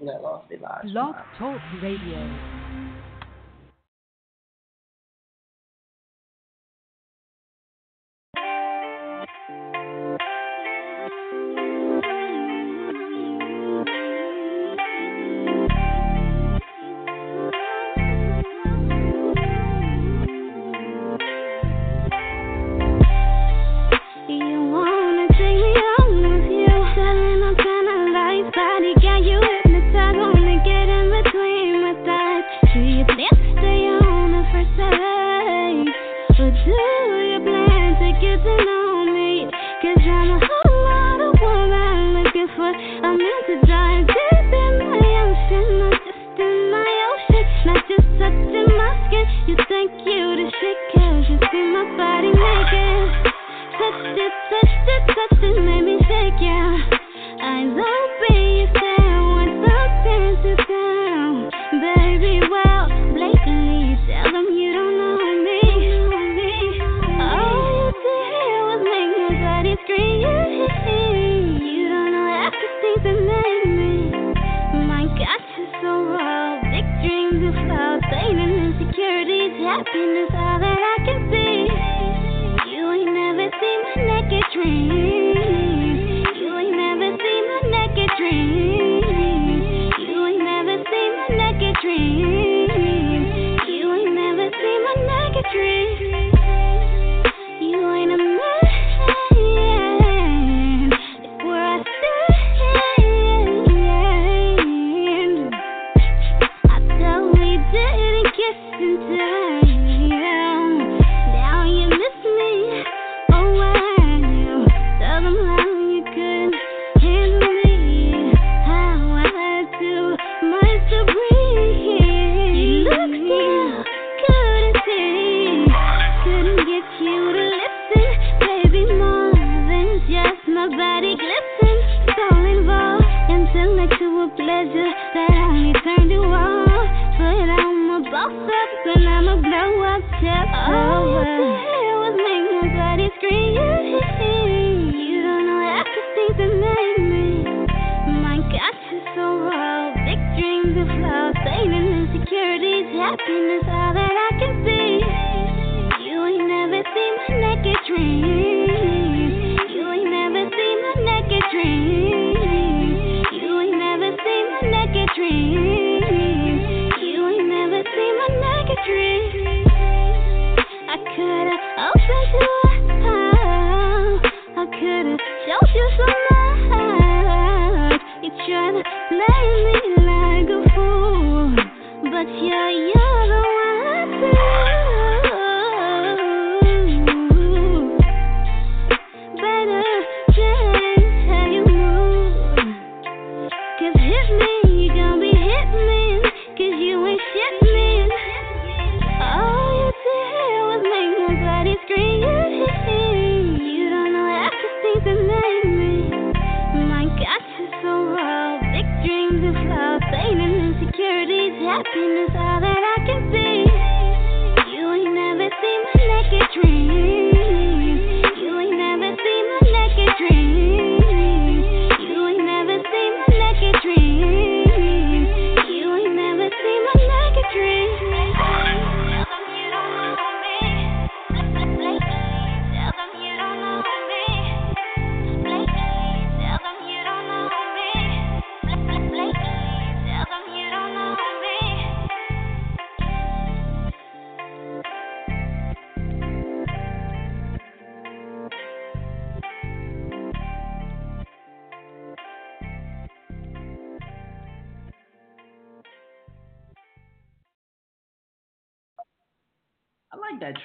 people that lost their lives. Blog Talk Radio.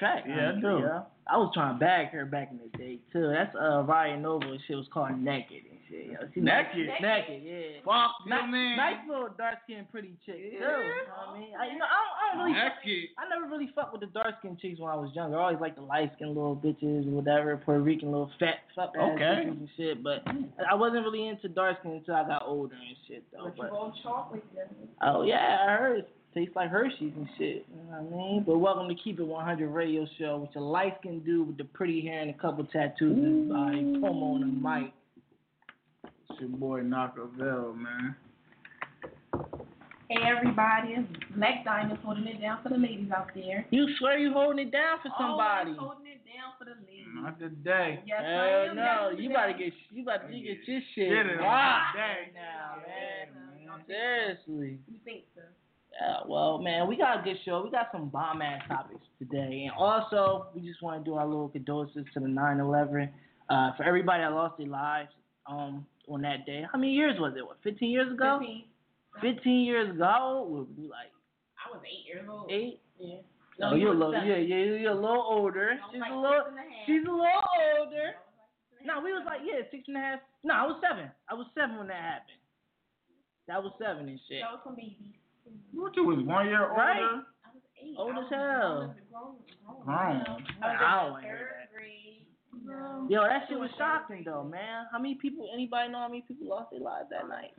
Track. Yeah, I do. Yeah. I was trying to bag her back in the day too. That's Ryan Noble and shit was called Naked and shit. Yo. She naked, yeah. Fuck you, man. Nice little dark skinned pretty chick too. Yeah. You know what I mean? I never really fucked with the dark skinned chicks when I was younger. I always liked the light skinned little bitches and whatever, Puerto Rican little fat fuck ass bitches and shit. But I wasn't really into dark skin until I got older and shit though. But you chocolate then. Oh yeah, I heard. Tastes like Hershey's and shit, you know what I mean? But welcome to Keep It 100 Radio Show with your light-skinned dude with the pretty hair and a couple tattoos and promo on the mic. It's your boy Nockavel, man. Hey, everybody, it's Black Diamond holding it down for the ladies out there. You swear you holding it down for somebody. Always holding it down for the ladies. Not today. Yes, I am. No, you about to get your shit. Get it out today. Now, man. Seriously. You think so? Yeah, well, man, we got a good show. We got some bomb-ass topics today. And also, we just want to do our little condolences to the 9/11. For everybody that lost their lives on that day. How many years was it? What, 15 years ago? 15 years ago, we'll be like... I was 8 years old. 8? Yeah. No, you're a little, you're a little older. She's like a little, older. No, we was like, 6 and a half. No, I was 7. I was 7 when that happened. That was 7 and shit. That was some baby. You was 1 year older? Right. I was 8. Old as hell. Grown. I don't want to hear that. No. Yo, that shit was shocking, though, man. How many people, anybody know how many people lost their lives that night?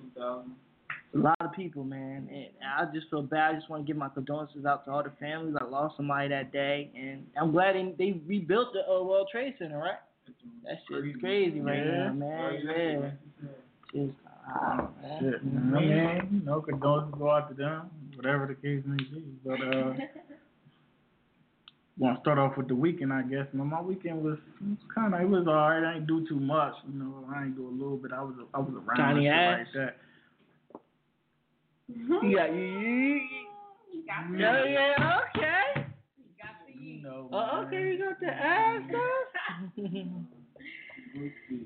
A lot of people, man, and I just feel bad. I just want to give my condolences out to all the families that lost somebody that day, and I'm glad they rebuilt the World Trade Center, right? That shit is crazy right now, man. Just, shit, man. You know, condolences go out to them, whatever the case may be. But want to start off with the weekend, I guess. You know, my weekend was kind of, it was all right. I didn't do too much, you know. I didn't do a little bit. I was around Tiny ass. Like that. You got okay. You got the yeet. No, okay, you got the ass.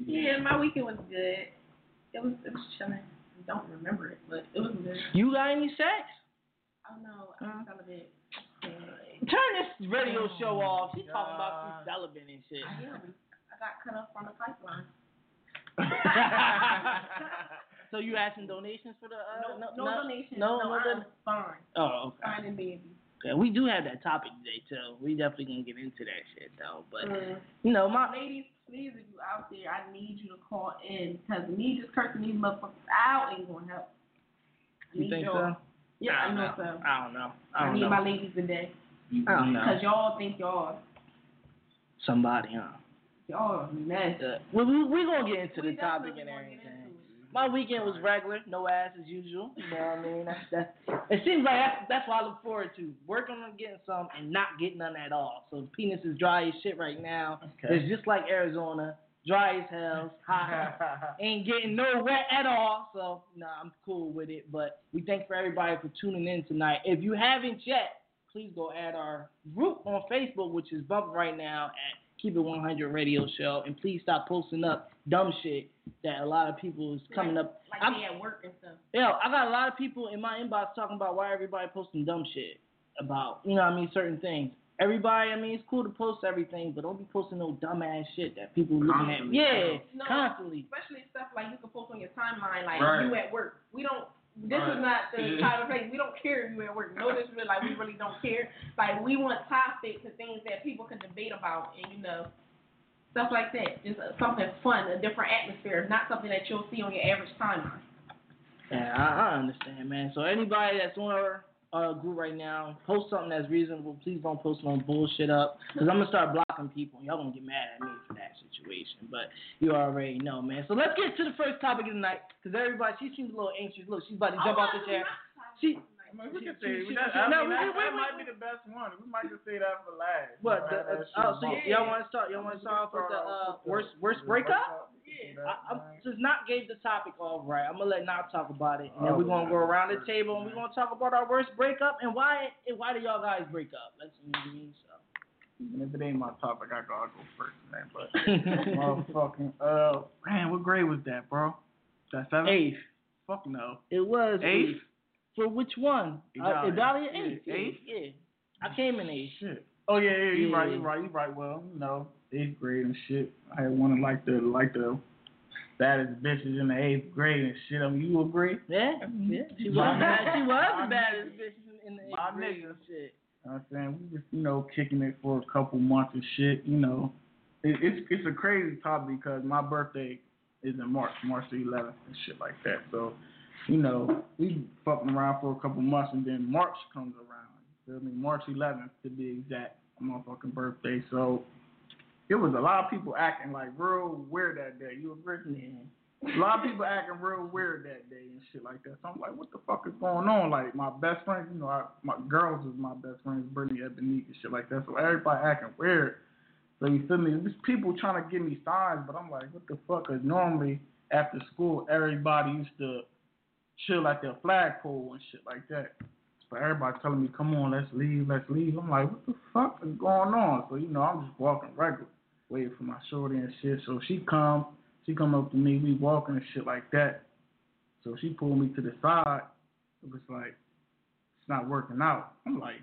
Yeah, my weekend was good. It was chilling. I don't remember it, but it was good. You got any sex? Oh no, I'm celibate. Turn this radio show off. She's talking about some celibate and shit. I am. I got cut off from the pipeline. So you asking donations for the no donations. No I'm fine. Oh, okay. Fine and baby. Okay, we do have that topic today too. We definitely gonna get into that shit though. But you know, my ladies, please, if you out there, I need you to call in because me just cursing these motherfuckers out ain't gonna help. You think so? Yeah, I know so. I don't know. I need my ladies today. I don't know. Because y'all think y'all somebody, huh? Y'all messed up. Well, we gonna get into the topic and everything. My weekend was regular, no ass as usual. You know what I mean? It seems like that's what I look forward to, working on getting some and not getting none at all. So the penis is dry as shit right now. Okay. It's just like Arizona, dry as hell, hot, ain't getting no wet at all. So, I'm cool with it. But we thank for everybody for tuning in tonight. If you haven't yet, please go add our group on Facebook, which is bumped right now at Keep It 100 Radio Show, and please stop posting up dumb shit that a lot of people is coming up. Like they at work and stuff. Yeah, I got a lot of people in my inbox talking about why everybody posting dumb shit about, you know what I mean, certain things. Everybody, I mean, it's cool to post everything, but don't be posting no dumbass shit that people looking at. Yeah, constantly. Especially stuff like you can post on your timeline, like you at work. We don't. This is not the type of place. We don't care if you at work. No, this is like we really don't care. Like we want topics and things that people can debate about, and stuff like that. Just something fun, a different atmosphere, not something that you'll see on your average timeline. Yeah, I understand, man. So anybody that's on our group right now, post something that's reasonable. Please don't post no bullshit up, because I'm gonna start blocking people, and y'all gonna get mad at me for that situation. But you already know, man. So let's get to the first topic of the night, because everybody, she seems a little anxious. Look, she's about to jump out the chair. That might be the best one. We might just say that for last. What? Y'all want to start with the worst breakup? Yeah. Since Knock gave the topic all right, I'm gonna let Knock talk about it, and then we're gonna go around the table and we're gonna talk about our worst breakup and why do y'all guys break up? That's what you mean. So. And if it ain't my topic, I gotta go first, man. But man, what grade was that, bro? That 7th? 8th. Fuck no. It was 8th. For which one? Italia 8th. Yeah. 8th? Yeah. I came in 8th. Shit. Oh, yeah. You're right. Well, 8th grade and shit. I had one of like the baddest bitches in the 8th grade and shit. I mean, you agree? Yeah. She was bad. She was the baddest bitch in the 8th grade and shit. You know what I'm saying? We just, kicking it for a couple months and shit, It's a crazy topic because my birthday is in March the 11th and shit like that. So, we fucking around for a couple months and then March comes around. March 11th to be exact, my fucking birthday. So it was a lot of people acting like real weird that day. You agree? Yeah. A lot of people acting real weird that day and shit like that. So I'm like, what the fuck is going on? Like, my best friend, you know, my girls is my best friends, Brittany, Ebeneez, and shit like that. So everybody acting weird. So you feel me? There's people trying to give me signs, but I'm like, what the fuck? Because normally after school, everybody used to chill at their flagpole and shit like that. So everybody telling me, come on, let's leave. I'm like, what the fuck is going on? So, you know, I'm just walking regular, waiting for my shorty and shit. So she come up to me, we walking and shit like that. So she pulled me to the side. It was like, it's not working out. I'm like,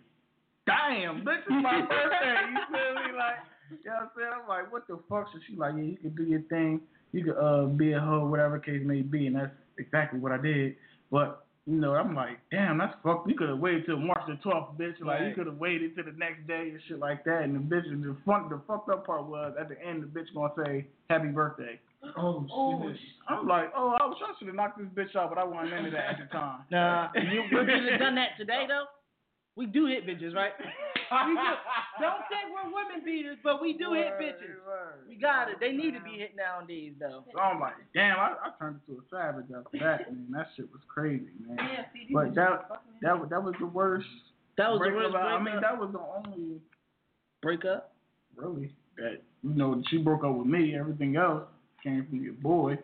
damn, bitch, it's my birthday. You feel me? Like, you know what I'm saying? I'm like, what the fuck? So she like, yeah, you can do your thing. You can be a hoe, whatever case may be. And that's exactly what I did. But, you know, I'm like, damn, that's fucked. You could have waited till March the 12th, bitch. Like, you could have waited till the next day and shit like that. And the bitch, the fucked up part was, at the end, the bitch gonna say, happy birthday. Oh, shit. I'm like, I was trying to knock this bitch out, but I wasn't into that at the time. Nah, we could have done that today, though. We do hit bitches, right? We do. Don't say we're women beaters, but we do hit bitches. We got it. They need to be hit nowadays, though. So I'm like, damn, I turned into a savage after that, man. That shit was crazy, man. Yeah, see, but that was the worst. That was the worst breakup. I mean, that was the only breakup. Really? That, you know, she broke up with me. Everything else came from your boy.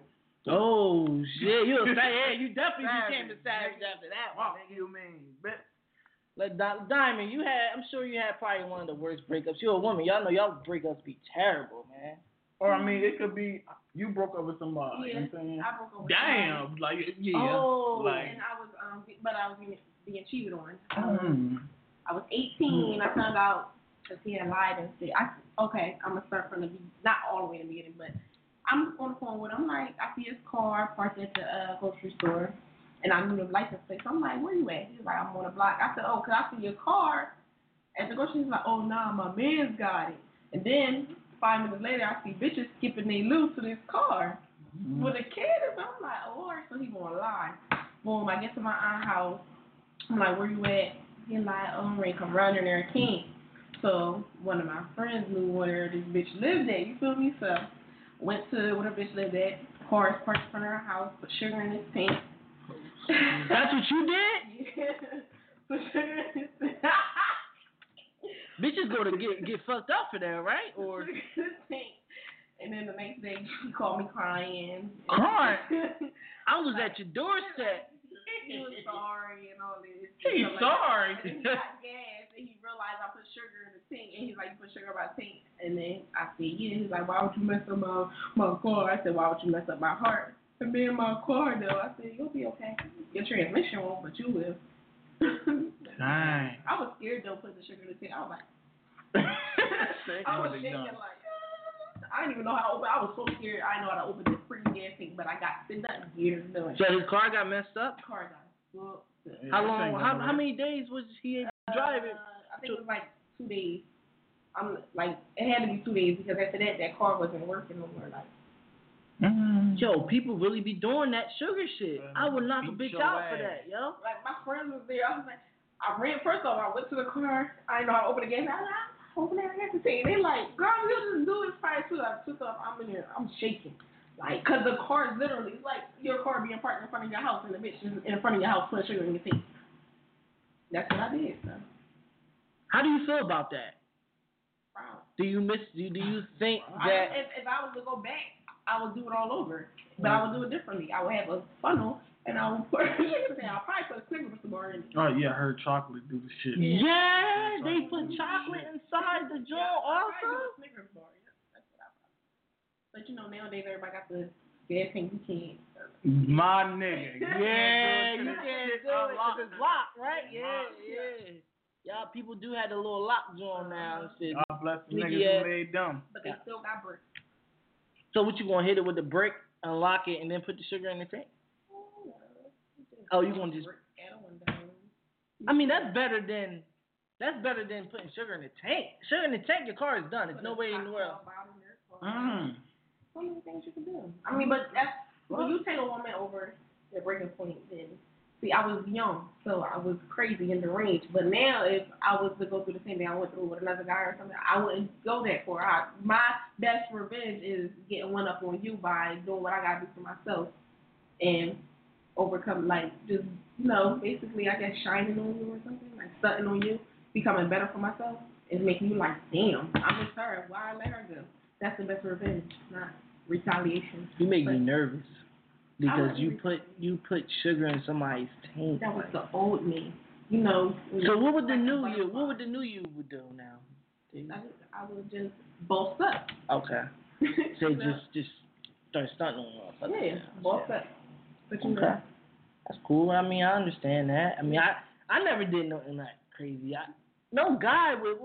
Oh shit! You say, yeah, you definitely became a savage after that one. What do you mean, bitch? Like Diamond, I'm sure you had probably one of the worst breakups. You're a woman. Y'all know y'all breakups be terrible, man. Or, I mean, it could be you broke up with somebody. Yeah, you know what I'm saying? I broke up with somebody. Damn. Like, yeah. Oh, like, and I was, I was being cheated on. I was 18. I found out because he had lied and said, I'm going to start from the beginning. Not all the way in the beginning, but I'm on the phone with him. Like, I see his car parked at the grocery store. And I knew the license plate. So I'm like, where you at? He's like, I'm on the block. I said, because I see your car at the grocery. He's like, oh, nah, my man's got it. And then 5 minutes later, I see bitches skipping they loot to this car with a kid. And I'm like, oh, so he gonna lie. Boom, I get to my aunt's house. I'm like, where you at? He's like, I'm ready to come running there again. So one of my friends knew where this bitch lived at. You feel me? So went to where the bitch lived at. Cars parked in front of her house, put sugar in his pants. That's what you did? Yeah. Bitches go to get fucked up for that, right? Or and then the next day she called me crying. Crying? I was at your doorstep. He was sorry and all this. He's so sorry. Like, and he got gas and he realized I put sugar in the tank and he's like, you put sugar in my tank? And then I said, yeah. He's like, why would you mess up my car? I said, why would you mess up my heart? To be in my car, though, I said, you'll be okay. Your transmission won't, but you will. Dang. I was scared, though, putting the sugar in the tank. I was like, I was shaking like, I didn't even know how to open. I was so scared. I didn't know how to open the freaking gas tank, but I got nothing here. So his car got messed up? The car got messed up. How long? How many days was he driving? I think it was like 2 days. It had to be 2 days because after that car wasn't working no more. Like. Mm-hmm. Yo, people really be doing that sugar shit. I would knock a bitch out for that, yo. Like, my friend was there. I was like, I ran. First off, I went to the car. I didn't know how to open the gas. I was like, I'm opening the gas. They're like, girl, you just do this fire too. I took off. I'm in there. I'm shaking. Like, because the car is literally, like, your car being parked in front of your house and the bitch is in front of your house putting sugar in your face. That's what I did, so. How do you feel about that? Wow. Do you think that... If I was to go back, I would do it all over, but I would do it differently. I would have a funnel, and I would put sugar in. I'll probably put a Snickers bar in it. Oh, yeah, I heard chocolate do the shit. Yeah, they put chocolate inside the jar also? Snickers bar, that's what I thought. But, you know, nowadays everybody got the gas tank. You can't. My nigga. Yeah, you can't do it because it's locked, right? Yeah. Y'all people do have the little lock jar now and shit. God bless the niggas who made them. But they still got bricks. So what, you gonna hit it with the brick, unlock it, and then put the sugar in the tank? Oh, you gonna just? I mean, that's better than putting sugar in the tank. Sugar in the tank, your car is done. There's no way in the world. So many things you can do. I mean, but that's when you take a woman over the breaking point, then See, I was young, so I was crazy in the range. But now, if I was to go through the same thing I went through with another guy or something, I wouldn't go that far. My best revenge is getting one up on you by doing what I got to do for myself and overcome, like, just, you know, basically, I guess, shining on you or something, like, stunting on you, becoming better for myself, is making you like, damn, I miss her. Why I let her go? That's the best revenge, not retaliation. You make me nervous. Because you put sugar in somebody's tank. That was the old me, you know. So what would the new you? What would the new you would do now? I would just boss up. Okay. So just start stunting on us. Yeah, boss up. But you know, that's cool. I mean, I understand that. I mean, I never did nothing like crazy. No guy would.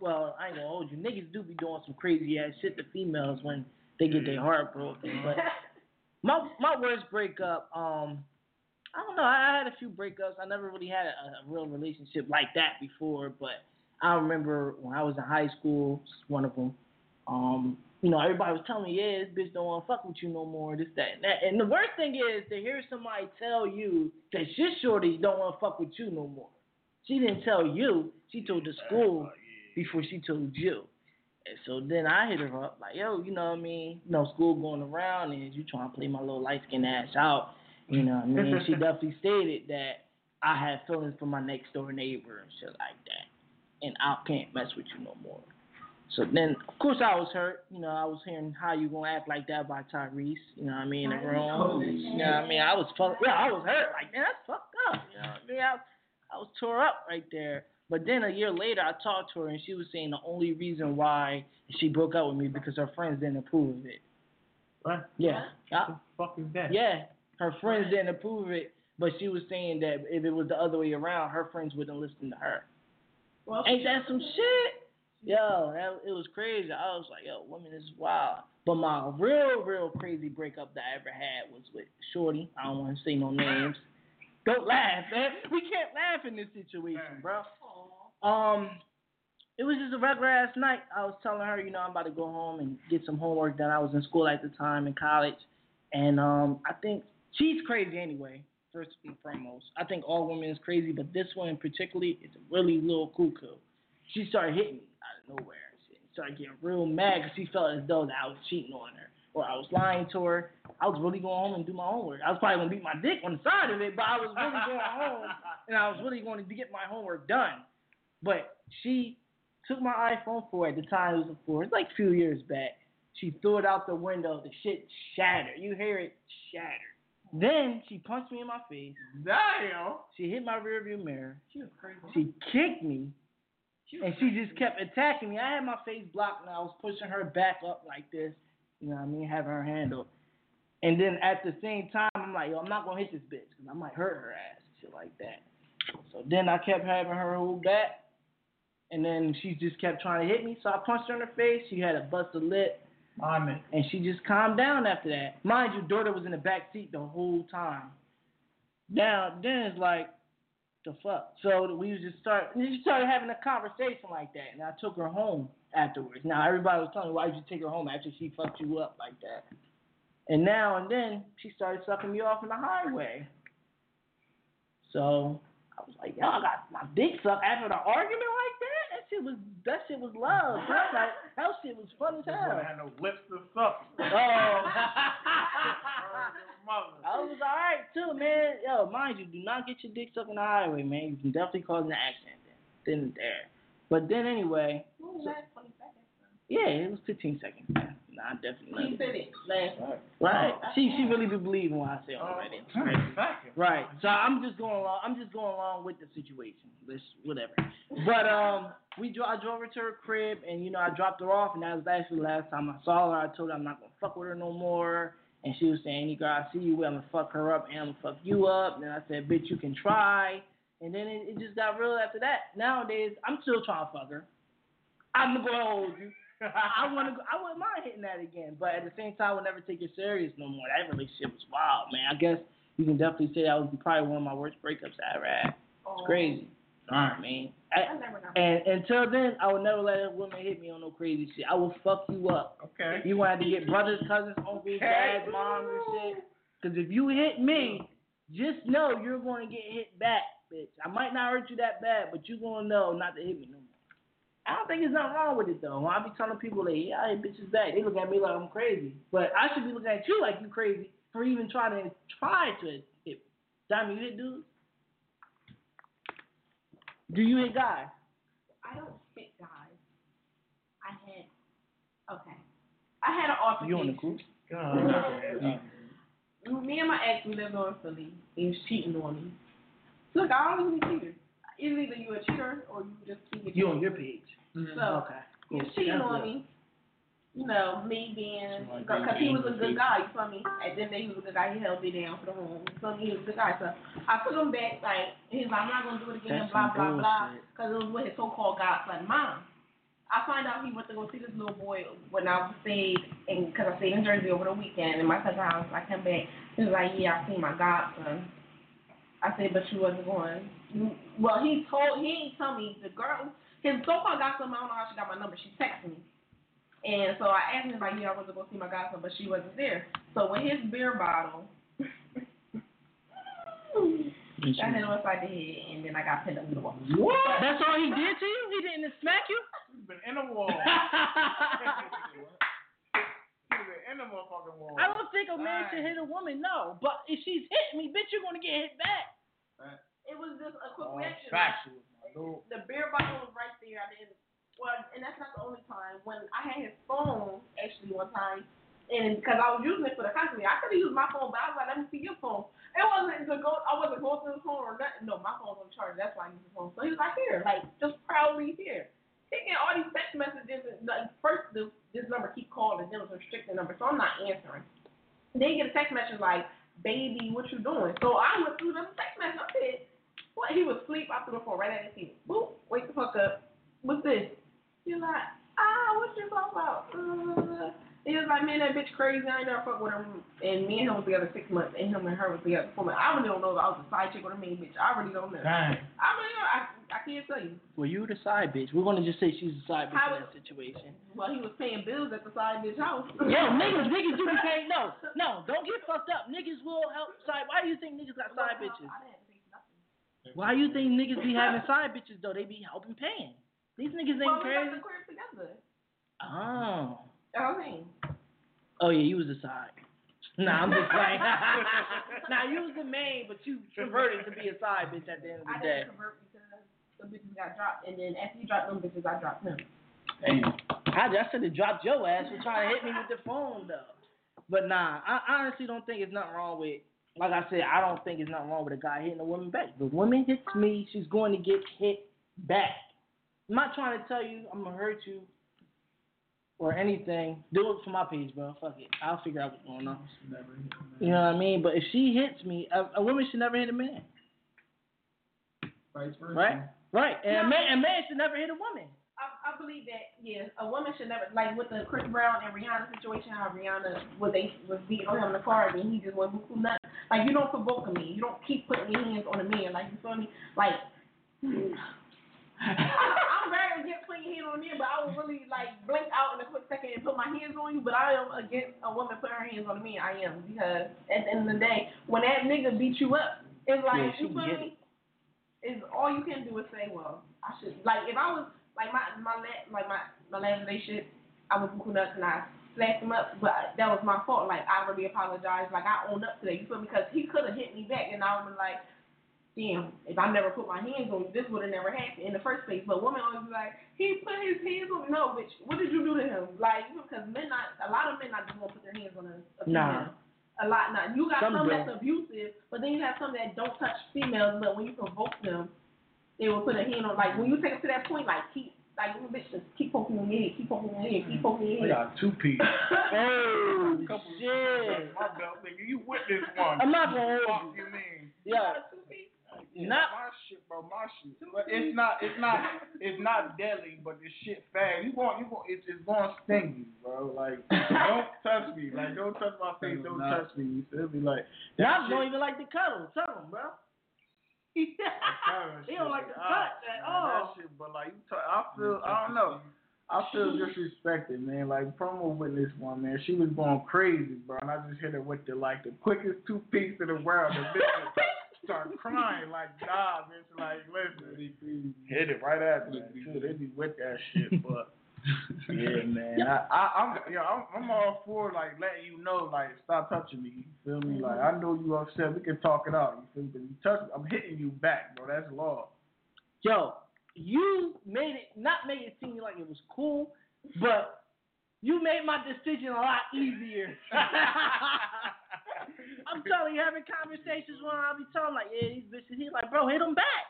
Well, I ain't gonna hold you. Niggas do be doing some crazy ass shit to females when they get their heart broken, but. My worst breakup, I don't know. I had a few breakups. I never really had a real relationship like that before, but I remember when I was in high school, one of them, you know, everybody was telling me, yeah, this bitch don't want to fuck with you no more, this, that, and that. And the worst thing is to hear somebody tell you that your shorty don't want to fuck with you no more. She didn't tell you. She told the school before she told you. So then I hit her up, like, yo, you know what I mean? You know, school going around and you trying to play my little light-skinned ass out. You know what I mean? She definitely stated that I had feelings for my next-door neighbor and shit like that. And I can't mess with you no more. So then, of course, I was hurt. You know, I was hearing how you going to act like that by Tyrese. You know what I mean? You know what I mean? I was fucked. Yeah, I was hurt. Like, man, that's fucked up. You know what I mean? I was tore up right there. But then a year later, I talked to her, and she was saying the only reason why she broke up with me because her friends didn't approve of it. What? Yeah. What the fuck is that? Yeah. Her friends didn't approve of it, but she was saying that if it was the other way around, her friends wouldn't listen to her. Well, ain't that some shit? Yo, it was crazy. I was like, yo, women is wild. But my real crazy breakup that I ever had was with Shorty. I don't want to say no names. Don't laugh, man. We can't laugh in this situation, bro. It was just a regular ass night. I was telling her, you know, I'm about to go home and get some homework done. I was in school at the time in college, and I think she's crazy anyway. First and foremost, I think all women is crazy, but this one particularly is a really little cuckoo. She started hitting me out of nowhere. She started getting real mad because she felt as though that I was cheating on her or I was lying to her. I was really going home and do my homework. I was probably gonna beat my dick on the side of it, but I was really going home and I was really going to get my homework done. But she took my iPhone 4 at the time. It was a 4. It's like a few years back. She threw it out the window. The shit shattered. You hear it shatter. Then she punched me in my face. Damn. She hit my rearview mirror. She was crazy. She kicked me, and she just kept attacking me. I had my face blocked, and I was pushing her back up like this. You know what I mean? Having her handle. And then at the same time, I'm like, yo, I'm not going to hit this bitch because I might hurt her ass and shit like that. So then I kept having her hold back. And then she just kept trying to hit me, so I punched her in the face. She had a busted lip, and she just calmed down after that. Mind you, daughter was in the back seat the whole time. Now, then it's like, the fuck? So we just started having a conversation like that, and I took her home afterwards. Now, everybody was telling me, why did you take her home after she fucked you up like that? And now and then, she started sucking me off on the highway. So I was like, yo, I got my dick sucked after the argument like that? That shit was love, bro. Like, that shit was fun as hell. I had no lips to suck. Oh. I was alright too, man. Yo, mind you, do not get your dick sucked on the highway, man. You can definitely cause an accident then and there. But then anyway. What was that, 20 seconds? Yeah, it was 15 seconds. Nah, I definitely. She said it last. Right. She really be believing what I say already. Right. So I'm just going along with the situation. This whatever. But I drove her to her crib, and you know I dropped her off, and that was actually the last time I saw her. I told her I'm not gonna fuck with her no more, and she was saying, "Any girl I see you with, I'm gonna fuck her up and I'm gonna fuck you up." And then I said, "Bitch, you can try." And then it just got real after that. Nowadays, I'm still trying to fuck her. I'm gonna hold you. I wouldn't mind hitting that again, but at the same time, I would never take it serious no more. That relationship was wild, man. I guess you can definitely say that was probably one of my worst breakups I ever had. It's crazy. All right, man. And until then, I would never let a woman hit me on no crazy shit. I will fuck you up. Okay. You want to get brothers, cousins, uncles, dads, moms, and shit. Because if you hit me, Just know you're going to get hit back, bitch. I might not hurt you that bad, but you're going to know not to hit me no more. I don't think there's nothing wrong with it, though. When I be telling people, like, yeah, I hit bitches back, they look at me like I'm crazy. But I should be looking at you like you crazy for even trying to hit. Dime, you hit dudes? Do you hit guys? I don't hit guys. I had an office. You on the group? Me and my ex, we lived on Philly. He was cheating on me. Look, I don't really cheat. It's either you a cheater or you just keep it. You on your page. Mm-hmm. So, okay. Cool. He was cheating on me. You know, me being, because he was a good guy, you feel me? At the end of the day, he was a good guy. He held me down for the home. So he was a good guy. So I put him back, like, and he's like, I'm not going to do it again, blah, blah, blah. Because it was with his so-called godson mom. I find out he went to go see this little boy when I stayed, because I stayed in Jersey over the weekend, in my cousin's house. I come back, he was like, yeah, I seen my godson. I said, but you wasn't going. Well, he ain't tell me, the girl, his so-called godson, I don't know how she got my number, she texted me. And so I asked him, like, yeah, I went to go see my godson, but she wasn't there. So with his beer bottle, I hit him upside the head, and then I got pinned up in the wall. What? That's all he did to you? He didn't smack you? He's been in the wall. He's been in the motherfucking wall. I don't think a man should hit a woman, no. But if she's hitting me, bitch, you're going to get hit back. Right. It was just a quick reaction. The beer bottle was right there. I didn't. Well, and that's not the only time. When I had his phone, actually, one time, and because I was using it for the company, I could have used my phone, but I was like, let me see your phone. It wasn't to go, I wasn't going through the phone or nothing. No, my phone was on charge. That's why I used the phone. So he was like, here, like, just proudly here. Taking all these text messages, and, like, first, this number keep calling, then it was a restricted number, so I'm not answering. They get a text message like, baby, what you doing? So I went through them text messages. I said, what? He was asleep. I threw the phone right at his feet. Boop, wake the fuck up. What's this? You're like, what you talking about? He was like, man, that bitch crazy. I ain't never fuck with her. And me and him was together 6 months, and him and her was together 4 months. I really don't know if I was a side chick or the main bitch. I really don't know. Dang. I really don't. I can't tell you. Well, you the side bitch. We're going to just say she's the side bitch in that situation. Well, he was paying bills at the side bitch house. Yo, niggas do the same. No, don't get fucked up. Niggas will help side. Why do you think niggas got side bitches? I didn't think nothing. Why do you think niggas be having side bitches, though? They be helping paying. These niggas ain't crazy. We got the crib together. Oh. Okay. Oh, yeah, you was the side. Nah, I'm just playing. Nah, you was the main, but you converted to be a side bitch at the end of the day. I didn't convert because the bitches got dropped, and then after you dropped them bitches, I dropped them. Damn. I should have dropped your ass for trying to hit me with the phone, though. But, nah, I honestly don't think it's nothing wrong with, like I said, I don't think it's nothing wrong with a guy hitting a woman back. The woman hits me, she's going to get hit back. I'm not trying to tell you I'm going to hurt you or anything. Do it for my page, bro. Fuck it. I'll figure out what's going on. You know what I mean? But if she hits me, a woman should never hit a man. Vice versa. Right. And a man should never hit a woman. I believe that, yeah, a woman should never, like with the Chris Brown and Rihanna situation, how Rihanna was beating on him in the car, and he just went cuckoo nuts. Like, you don't provoke a man. You don't keep putting your hands on a man. Like, you feel me? Like, I'm very against putting your hand on me, but I would really like blink out in a quick second and put my hands on you. But I am against a woman putting her hands on me. I am, because at the end of the day, when that nigga beat you up, it's like, yeah, you put me, is all you can do is say, well, I should, like, if I was like my last relationship, I was hooking up and I slapped him up, but that was my fault. Like, I really apologized. Like, I own up to that. You feel me? Because he could have hit me back, and I would be like, damn, if I never put my hands on you, this would have never happened in the first place. But women always be like, he put his hands on me. No, bitch, what did you do to him? Like, because a lot of men not just going to put their hands on a female. A lot not. You got some that's abusive, but then you have some that don't touch females, but when you provoke them, they will put a hand on, like, when you take it to that point, like, bitch, just keep poking me in, keep poking me in, keep poking me in. We got two people. Oh, shit. My belt, nigga, you witness one. I'm not going to hold you. Yeah. Yeah, not my shit, bro. My shit, but it's not deadly. But this shit fast. It's gonna sting you, bro. Like, don't touch me. Like, don't touch my face. Don't touch me. You feel me? Like, y'all don't even like to cuddle. Tell them, bro. He don't like to touch at all. That shit, but like, I feel, I don't know. I feel disrespected, man. Like, promo witness one, man. She was going crazy, bro. And I just hit her with the quickest two-piece in the world. The bitch start crying. Like, nah, bitch. Like, listen. Hit it right at me, too. They be with that shit, but... Yeah, man. I'm all for letting you know, stop touching me. You feel me? Like, I know you upset. We can talk it out. You feel me? But you touch me, I'm hitting you back, bro. That's law. Yo, you made it seem like it was cool, but you made my decision a lot easier. I'm totally having conversations when I be talking these bitches. He's like, bro, hit them back.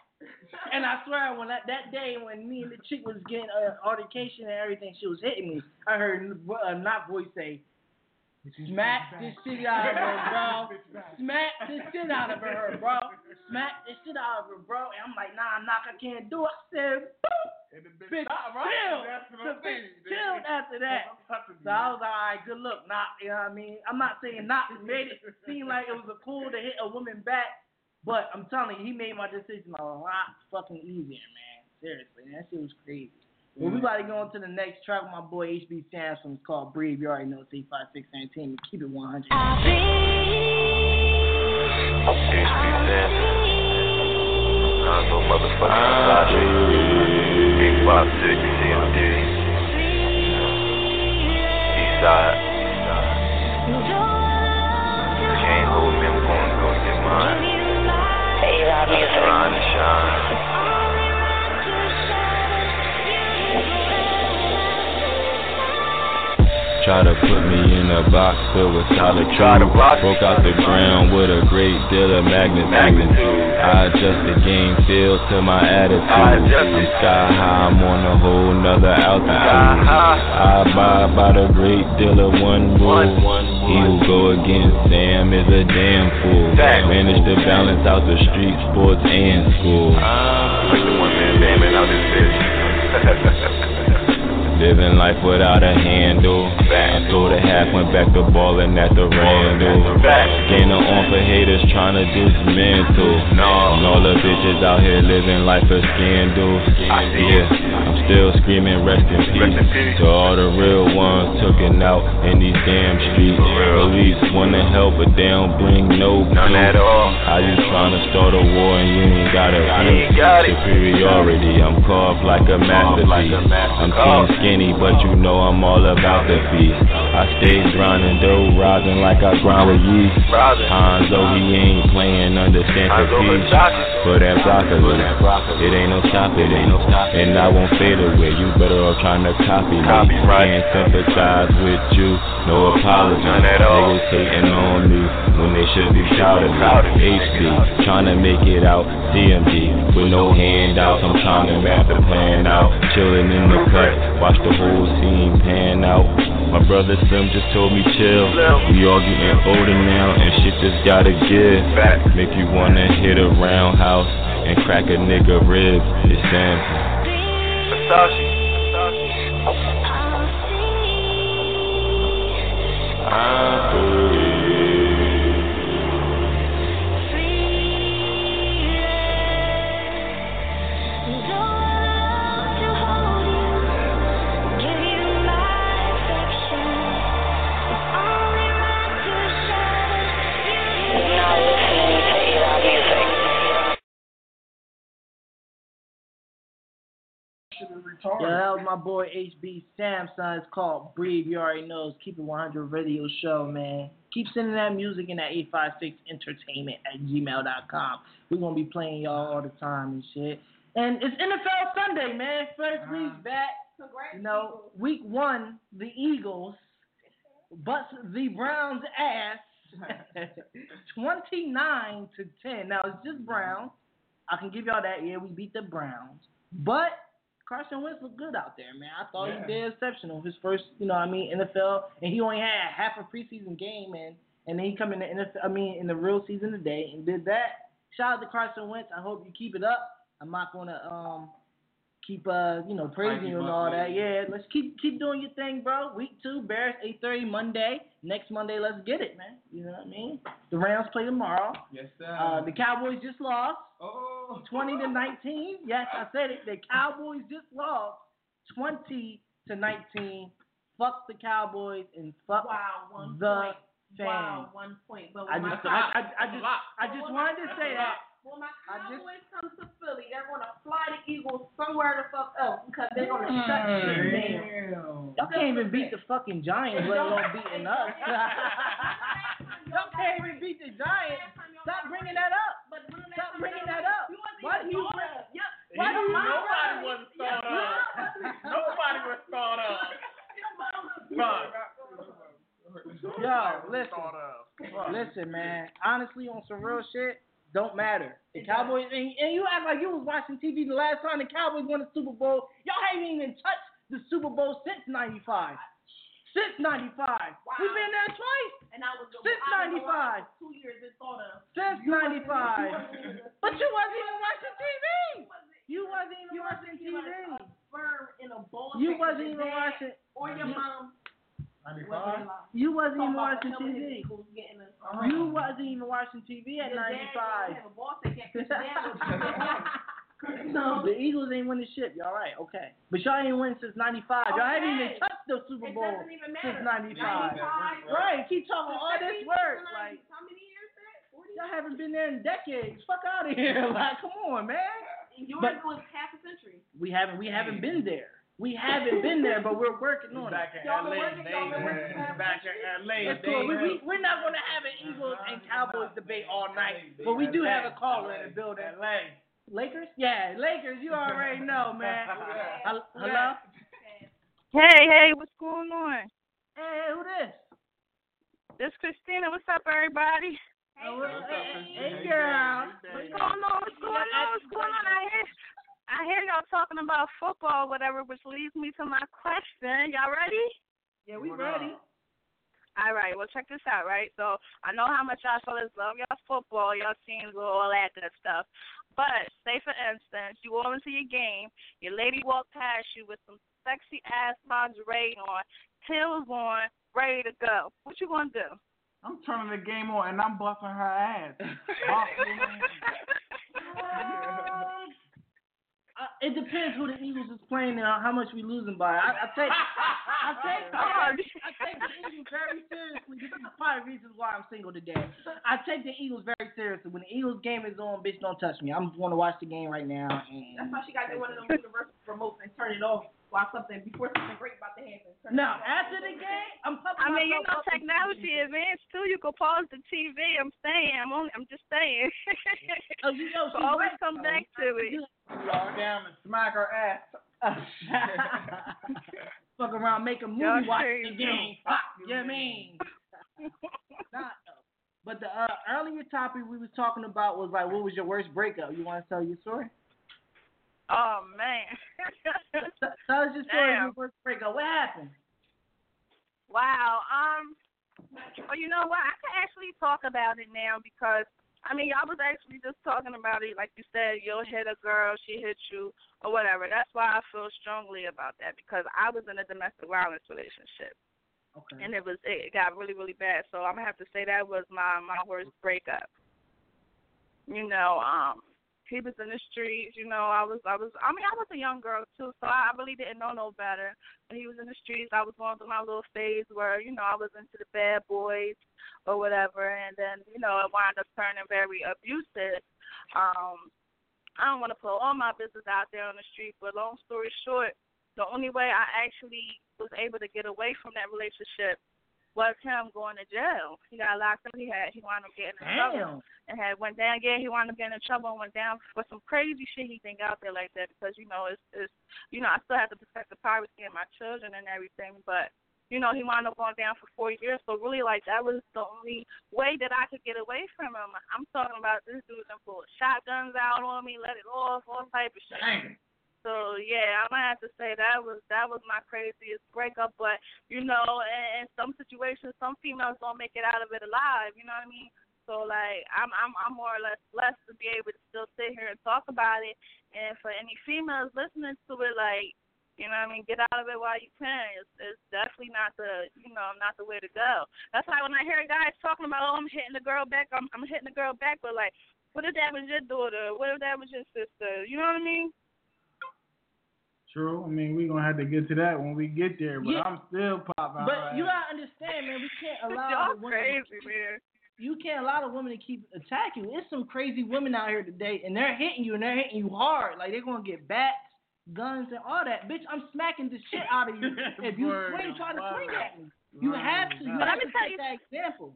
And I swear, when that day when me and the chick was getting altercation and everything, she was hitting me. I heard not voice say, "Smack this shit out of her, bro. Smack this shit out of her, bro. Smack this shit out of her, bro." And I'm like, "Nah, knock, I can't do it." I said, "Boom." And the bitch chilled after that. So I was like, all right, good luck, Knock. You know what I mean? I'm not saying Knock made it seem like it was cool to hit a woman back. But I'm telling you, he made my decision a lot fucking easier, man. Seriously, that shit was crazy. Well, we about to go on to the next track with my boy HB Samson. It's called Breathe. You already know it's 856-19. Keep it 100. HB Samson. I know motherfucking logic. 856-CMD. Eastside. You can't hold me, I'm going to go get mine. I'm trying to shine. Try to put me in a box filled with solid truth. Broke out the ground with a great deal of magnitude. I adjust the game feel to my attitude. I'm sky high, I'm on a whole nother altitude. I abide by the great deal of one rule. He who go against Sam is a damn fool. Managed to balance out the street, sports, and school. Like the one man damning out his bitch. Living life without a handle. I throw the half, went back to ballin' at the Randall. Gainer on for haters trying to dismantle. And all the bitches out here living life a scandal. I'm still screaming rest in peace to all the real ones taken out in these damn streets. Police wanna help, but they don't bring no peace. None at all. How you tryna start a war and you ain't got a peace? Superiority, I'm carved like a masterpiece. I'm team skinny, but you know I'm all about the feast. I stay grinding dough, rising like I grind with yeast. Hanzo, he ain't playing under centerpiece. For that broccoli, it ain't no stopping it. And I won't fade away, you better off trying to copy me. Can't sympathize with you, no apology. Niggas hating on me when they should be shouting out. HB, trying to make it out. CMD, with no handouts, I'm trying to map the plan out. Chilling in the cut, watch the whole scene pan out. My brother Slim just told me chill. We all getting older now, and shit just gotta give. Make you wanna hit a roundhouse and crack a nigga rib. It's Samson. I Yeah, that was my boy HB Samson. It's called Breathe. You already know it's Keep It 100 Radio Show, man. Keep sending that music in at 856entertainment@gmail.com. We're going to be playing y'all all the time and shit. And it's NFL Sunday, man. First week back. Congrats, week one, the Eagles bust the Browns' ass 29-10. Now, it's just Browns. I can give y'all that. Yeah, we beat the Browns. But Carson Wentz looked good out there, man. I thought he did exceptional. His first, NFL, and he only had half a preseason game, and then he come in the NFL, in the real season today and did that. Shout out to Carson Wentz. I hope you keep it up. I'm not gonna keep praising you and all that. Yeah, let's keep doing your thing, bro. Week 2, Bears 8:30 Monday. Next Monday, let's get it, man. You know what I mean? The Rams play tomorrow. Yes, sir. The Cowboys just lost. 20-19. Yes, I said it. The Cowboys just lost 20 to 19. Fuck the Cowboys and fuck fans. Wow, 1 point. But when my Cowboys come to Philly, they're going to fly the Eagles somewhere to fuck up because they're going to shut shit down. Y'all can't even beat the fucking Giants, let alone beating us. Y'all can't even beat the Giants. Stop bringing that up. Stop bringing that up. Why do you Nobody was thought up. Nobody was thought up. Yo, listen, man. Honestly, on some real shit, don't matter. The Cowboys, and you act like you was watching TV the last time the Cowboys won the Super Bowl. Y'all haven't even touched the Super Bowl since 95. Since 95. Wow. We've been there twice. And I was since 95. 2 years in Florida. Since 95. But you wasn't even watching TV. You wasn't even watching. Or your mom. 95? You wasn't even watching TV. You wasn't even watching TV at 95. No, the Eagles ain't winning shit. Y'all right, okay. But y'all ain't winning since 95. Y'all haven't even touched the Super Bowl since 95. Right, keep talking all this work. Like, how many years that? 40? Y'all haven't been there in decades. Fuck out of here. Like, come on, man. Yours was half a century. We haven't been there. We haven't been there, but we're working on it. Back in LA. We're not going to have an Eagles and Cowboys debate all night, but we do have a caller in the building. LA. Lakers? Yeah, Lakers. You already know, man. Hello? Hey, what's going on? Hey, who this? This Christina. What's up, everybody? Hey, girl. What's going on? I hear y'all talking about football, whatever, which leads me to my question. Y'all ready? Yeah, we ready. All right, well, check this out, right? So I know how much y'all fellas love y'all football, y'all teams, all that good stuff. But say, for instance, you go into your game, your lady walked past you with some sexy-ass lingerie on, heels on, ready to go. What you going to do? I'm turning the game on, and I'm busting her ass. It depends who the Eagles is playing and how much we losing by. I take the Eagles very seriously. This is probably reasons why I'm single today. I take the Eagles very seriously. When the Eagles game is on, bitch, don't touch me. I'm going to watch the game right now. And that's why she got to do one of them universal remotes and turn it off before something great about to happen. Now, after the game, technology advanced too. You can pause the TV. I'm just saying. Oh, you know, always come back to it. Y'all down and smack her ass. Fuck around, make a movie, watch the game. You know what I mean? But the earlier topic we was talking about was like, what was your worst breakup? You want to tell your story? Oh, man. Tell us your story of your worst breakup. What happened? Wow. Well, you know what? I can actually talk about it now because y'all was actually just talking about it. Like you said, you'll hit a girl, she hit you, or whatever. That's why I feel strongly about that, because I was in a domestic violence relationship. Okay. And it got really, really bad. So I'm going to have to say that was my worst breakup. You know, he was in the streets. You know, I was a young girl, too, so I really didn't know no better. But he was in the streets. I was going through my little phase where, you know, I was into the bad boys or whatever, and then, you know, it wound up turning very abusive. I don't want to put all my business out there on the street, but long story short, the only way I actually was able to get away from that relationship was him going to jail. He got locked up. He wound up getting in trouble and went down. Yeah, he wound up getting in trouble and went down for some crazy shit he think out there like that. Because it's I still have to protect the privacy of my children and everything. But you know, he wound up going down for 4 years. So really, like, that was the only way that I could get away from him. I'm talking about this dude that pulled shotguns out on me, let it off, all type of shit. Dang. So yeah, I'm gonna have to say that was my craziest breakup. But you know, in some situations, some females don't make it out of it alive. You know what I mean? So like, I'm more or less blessed to be able to still sit here and talk about it. And for any females listening to it, like, you know what I mean, get out of it while you can. It's definitely not the way to go. That's why when I hear guys talking about, oh, I'm hitting the girl back, but like, what if that was your daughter? What if that was your sister? You know what I mean? True. I mean, we're going to have to get to that when we get there, but yeah. I'm still popping out. But you got to understand, man, we can't allow the women you can't allow the women to keep attacking you. There's some crazy women out here today, and they're hitting you, and they're hitting you hard. Like, they're going to get bats, guns, and all that. Bitch, I'm smacking the shit out of you if you try to swing at me. You have to. You have to take that example.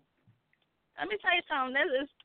Let me tell you something.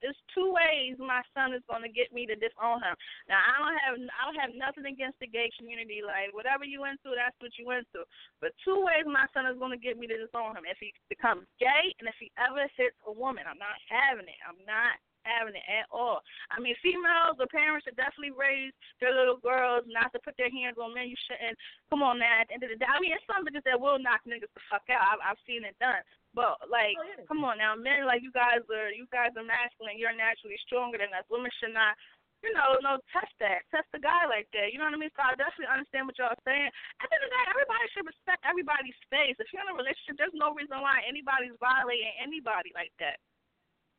It's two ways my son is gonna get me to disown him. Now I don't have nothing against the gay community. Like whatever you into, that's what you into. But two ways my son is gonna get me to disown him. If he becomes gay and if he ever hits a woman, I'm not having it. I'm not having it at all. I mean, females, the parents should definitely raise their little girls not to put their hands on men. You shouldn't. Come on now. At the end of the day, I mean, it's some bitches that will knock niggas the fuck out. I've seen it done. But, like, come on now, men, like, you guys are masculine. You're naturally stronger than us. Women should not, you know, no, test that. Test a guy like that. You know what I mean? So I definitely understand what y'all are saying. At the end of the day, everybody should respect everybody's space. If you're in a relationship, there's no reason why anybody's violating anybody like that.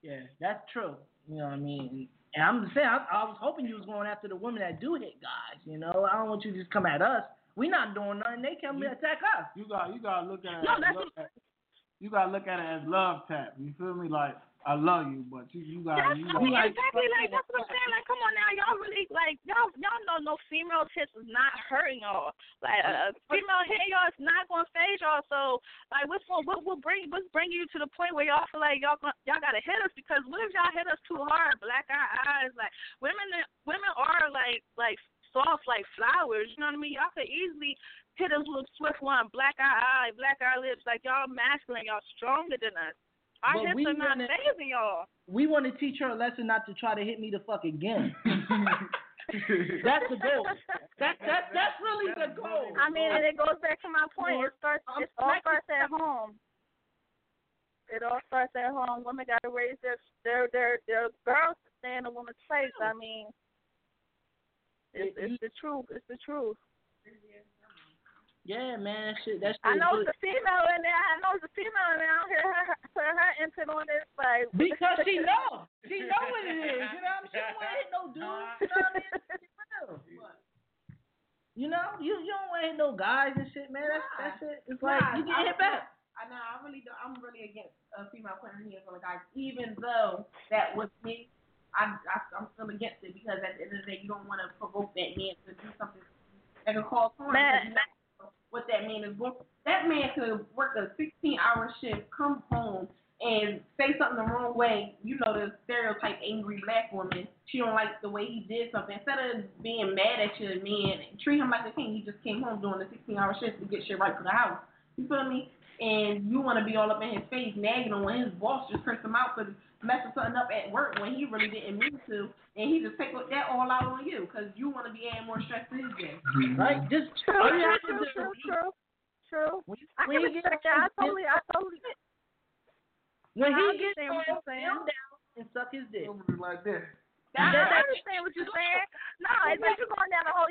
Yeah, that's true. You know what I mean? And I'm just saying, I was hoping you was going after the women that do hit guys, you know? I don't want you to just come at us. We're not doing nothing. They come to attack us. You got to look at it. No, that's you gotta look at it as love tap. You feel me? Like I love you, but you gotta exactly like that's what I'm saying. Like come on now, y'all really like y'all know no female tits is not hurting y'all. Like a female hit y'all is not gonna phase y'all. So like what's bring you to the point where y'all feel like y'all gotta hit us because what if y'all hit us too hard? Black our eyes. Like women are like soft like flowers. You know what I mean? Y'all could easily. Hit us with swift one, black eye, black eye lips. Like, y'all masculine, y'all stronger than us. Our hips are not phasing y'all. We want to teach her a lesson not to try to hit me the fuck again. That's the goal. That's really the goal. I mean, and it goes back to my point. It all starts at home. It all starts at home. Women got to raise their girls to stay in a woman's place. I mean, it's the truth. It's the truth. Yeah, man, that shit. I know it's a female in there. I don't hear her input on this, like because she knows what it is. You know what I mean? She don't want to hit no dudes. You know what I mean? You know, you don't want to hit no guys and shit, man. That's it. It's like you get hit back. I know. I really don't. I'm really against female putting her hands on a guy, even though that was me. I'm still against it because at the end of the day, you don't want to provoke that man to do something that could cause harm. What that man is going for. That man could work a 16-hour shift, come home, and say something the wrong way. You know, the stereotype angry black woman. She don't like the way he did something. Instead of being mad at your man, treat him like a king. He just came home doing a 16-hour shift to get shit right to the house. You feel me? And you want to be all up in his face, nagging on when his boss just cursed him out for messing something up at work when he really didn't mean to, and he just take that all out on you because you want to be adding more stress to his day. Right? Just true. I can respect that. I totally. When he gets down and suck his dick. Like that. I understand what you're saying. No, it's just you're going down a whole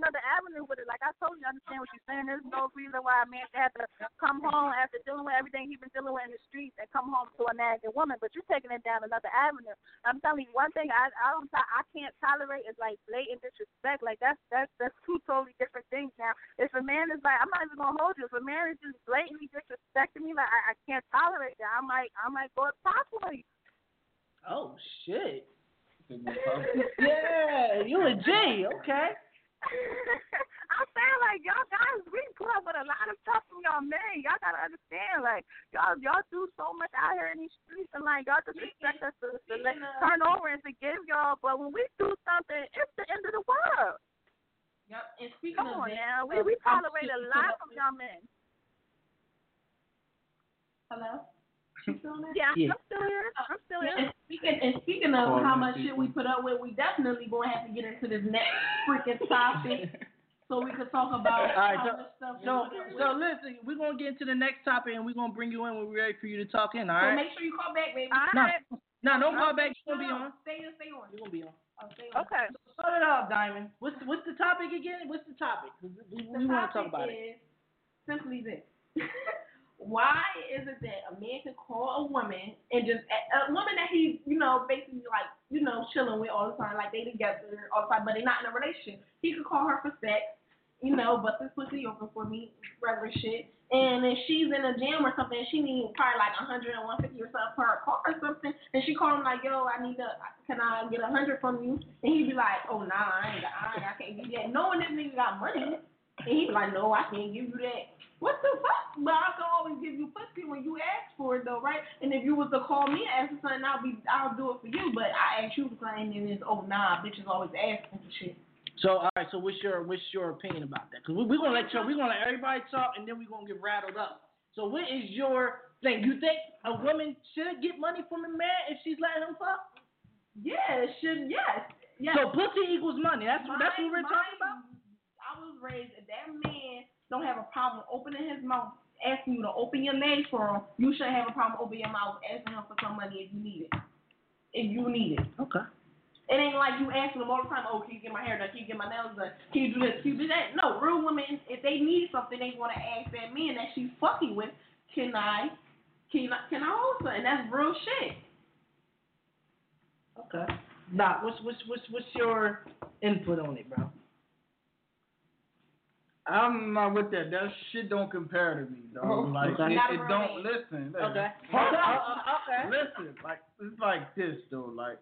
another avenue with it. Like I totally understand what you're saying. There's no reason why a man should have to come home after dealing with everything he's been dealing with in the streets and come home to a nagging woman. But you're taking it down another avenue. I'm telling you, one thing I can't tolerate is like blatant disrespect. Like that's two totally different things. Now, if a man is like, I'm not even gonna hold you. If a man is just blatantly disrespecting me, like I can't tolerate that. I might go up top for you. Oh shit. Yeah, you a G, okay. I'm saying like y'all guys, we put up with a lot of stuff from y'all men. Y'all gotta understand, like y'all do so much out here in these streets, and like y'all just expect us to like, turn over and forgive y'all. But when we do something, it's the end of the world. Yep. And speaking of that, now, we tolerate a lot from y'all men. Hello. Yeah, I'm still here. And speaking of how much shit we put up with, we definitely going to have to get into this next freaking topic so we can talk about how much stuff. So listen, we're going to get into the next topic and we're going to bring you in when we're ready for you to talk in, all right? So make sure you call back, baby. Don't call back. You're going to be on. Stay on. You're going to be on. Okay. So start it off, Diamond. What's the topic again? What's the topic? We want to talk about it. Simply this. Why is it that a man can call a woman and just a woman that he, you know, basically like, you know, chilling with all the time, like they together all the time, but they're not in a relationship. He could call her for sex, you know, but this was the open for me, regular shit. And if she's in a gym or something, she needs probably like 100 or 150 or something per car or something. And she called him like, yo, can I get 100 from you? And he'd be like, oh, nah, I can't give you that. Knowing this nigga got money. And he'd be like, no, I can't give you that. What the fuck? But I can always give you pussy when you ask for it, though, right? And if you was to call me and ask for something, I'll do it for you. But I asked you for something, and it's, oh, nah, bitches always asking for shit. So, all right, so what's your opinion about that? Because we're going to let everybody talk, and then we're going to get rattled up. So what is your thing? You think a woman should get money from a man if she's letting him fuck? Yeah, it should, yes. So pussy equals money. That's what we're talking about? I was raised, if that man don't have a problem opening his mouth, asking you to open your legs for him, you shouldn't have a problem opening your mouth, asking him for some money if you need it. Okay. It ain't like you asking them all the time, oh, can you get my hair done? Can you get my nails done? Can you do this? Can you do that? No, real women, if they need something, they want to ask that man that she's fucking with, can I hold something? That's real shit. Okay. Nah, what's your input on it, bro? I'm not with that. That shit don't compare to me, dog. Like, it don't listen. Okay. Listen, like, it's like this, though. Like,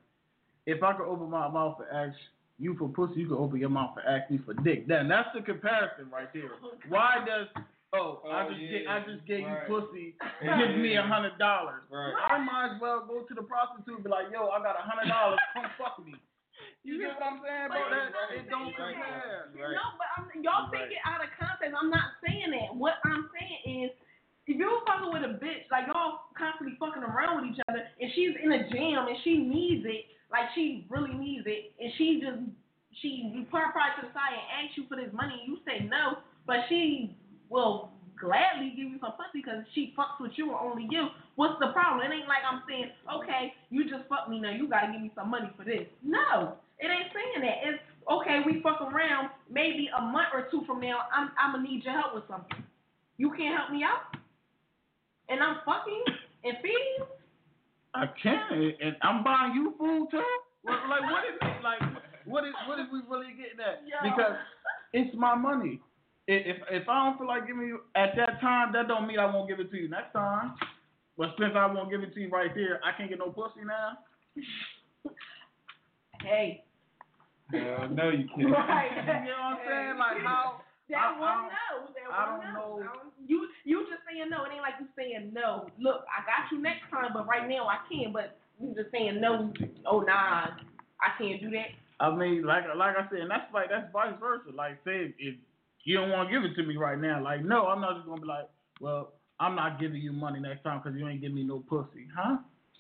if I could open my mouth and ask you for pussy, you could open your mouth and ask me for dick. Then that's the comparison right there. Why does I just gave you pussy and give me $100? Right. I might as well go to the prostitute and be like, yo, I got $100. Come fuck me. You get what I'm saying, bro? It don't compare. Right. No, but y'all think it out of context. I'm not saying that. What I'm saying is, if you were fucking with a bitch, like y'all constantly fucking around with each other, and she's in a jam and she needs it, like she really needs it, and you put her to the side and ask you for this money, and you say no, but she will gladly give you some pussy because she fucks with you or only you. What's the problem? It ain't like I'm saying, okay, you just fucked me, now you gotta give me some money for this. No, it ain't saying that. It's okay, we fuck around. Maybe a month or two from now, I'm gonna need your help with something. You can't help me out. And I'm fucking and feeding you? I can, and I'm buying you food too? Like, what is it? Like, what is we really getting at? Yo. Because it's my money. If I don't feel like giving you at that time, that don't mean I won't give it to you next time. But since I won't give it to you right there, I can't get no pussy now. Hey. No, you can't. Right. You know what I'm saying? Like, how? I don't know. You just saying no. It ain't like you saying no. Look, I got you next time, but right now I can't. But you just saying no. Oh, nah, I can't do that. I mean, like I said, and that's vice versa. Like, say if you don't want to give it to me right now, like, no, I'm not just gonna be like, well, I'm not giving you money next time because you ain't giving me no pussy, huh?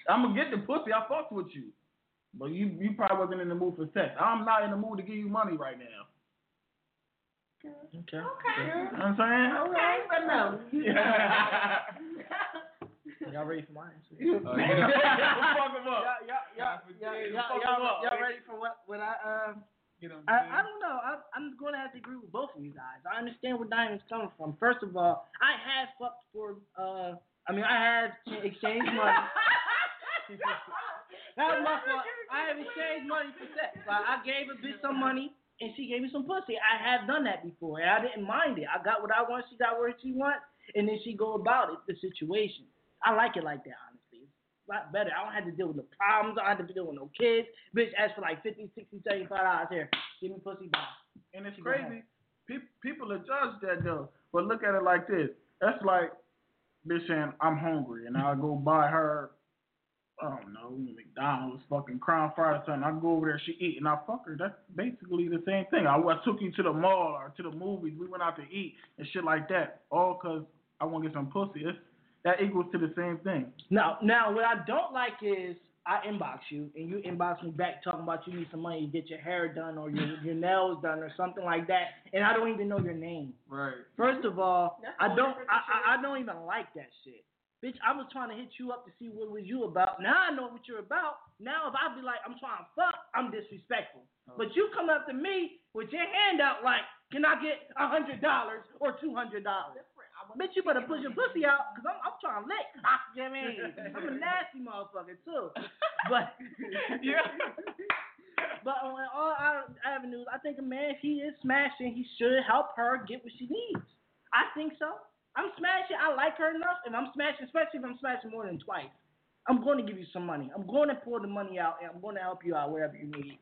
I'm gonna get the pussy. I fucked with you, but you probably wasn't in the mood for sex. I'm not in the mood to give you money right now. Okay. You know what I'm saying? Okay, but no. Y'all ready for my answer? Y'all ready for what I? I don't know. I'm going to have to agree with both of you guys. I understand where Diamond's coming from. First of all, I have exchanged money. That was my fault. I have exchanged money for sex. Like, I gave a bitch some money, and she gave me some pussy. I have done that before, and I didn't mind it. I got what I want, she got what she wants, and then she go about it, the situation. I like it like that, honestly. It's a lot better. I don't have to deal with no problems. I don't have to deal with no kids. Bitch asked for like $50, $60, $75 here. Give me pussy, bye. And it's crazy. People are judged that, though. But look at it like this. That's like, bitch saying, I'm hungry, and I'll go buy her, I don't know, McDonald's, fucking Crown Fry or something. I go over there, she eat, and I fuck her. That's basically the same thing. I took you to the mall or to the movies. We went out to eat and shit like that, all because I want to get some pussy. That equals to the same thing. Now, what I don't like is I inbox you, and you inbox me back talking about you need some money to get your hair done or your nails done or something like that, and I don't even know your name. Right. First of all, I don't even like that shit. Bitch, I was trying to hit you up to see what was you about. Now I know what you're about. Now if I be like, I'm trying to fuck, I'm disrespectful. Oh. But you come up to me with your hand out like, can I get $100 or $200? Bitch, you better push your pussy out because I'm trying to lick. You know what I mean? I'm a nasty motherfucker, too. But, yeah. But on all avenues, I think a man, if he is smashing, he should help her get what she needs. I think so. I'm smashing. I like her enough. If I'm smashing, especially if I'm smashing more than twice, I'm going to give you some money. I'm going to pull the money out, and I'm going to help you out wherever you need.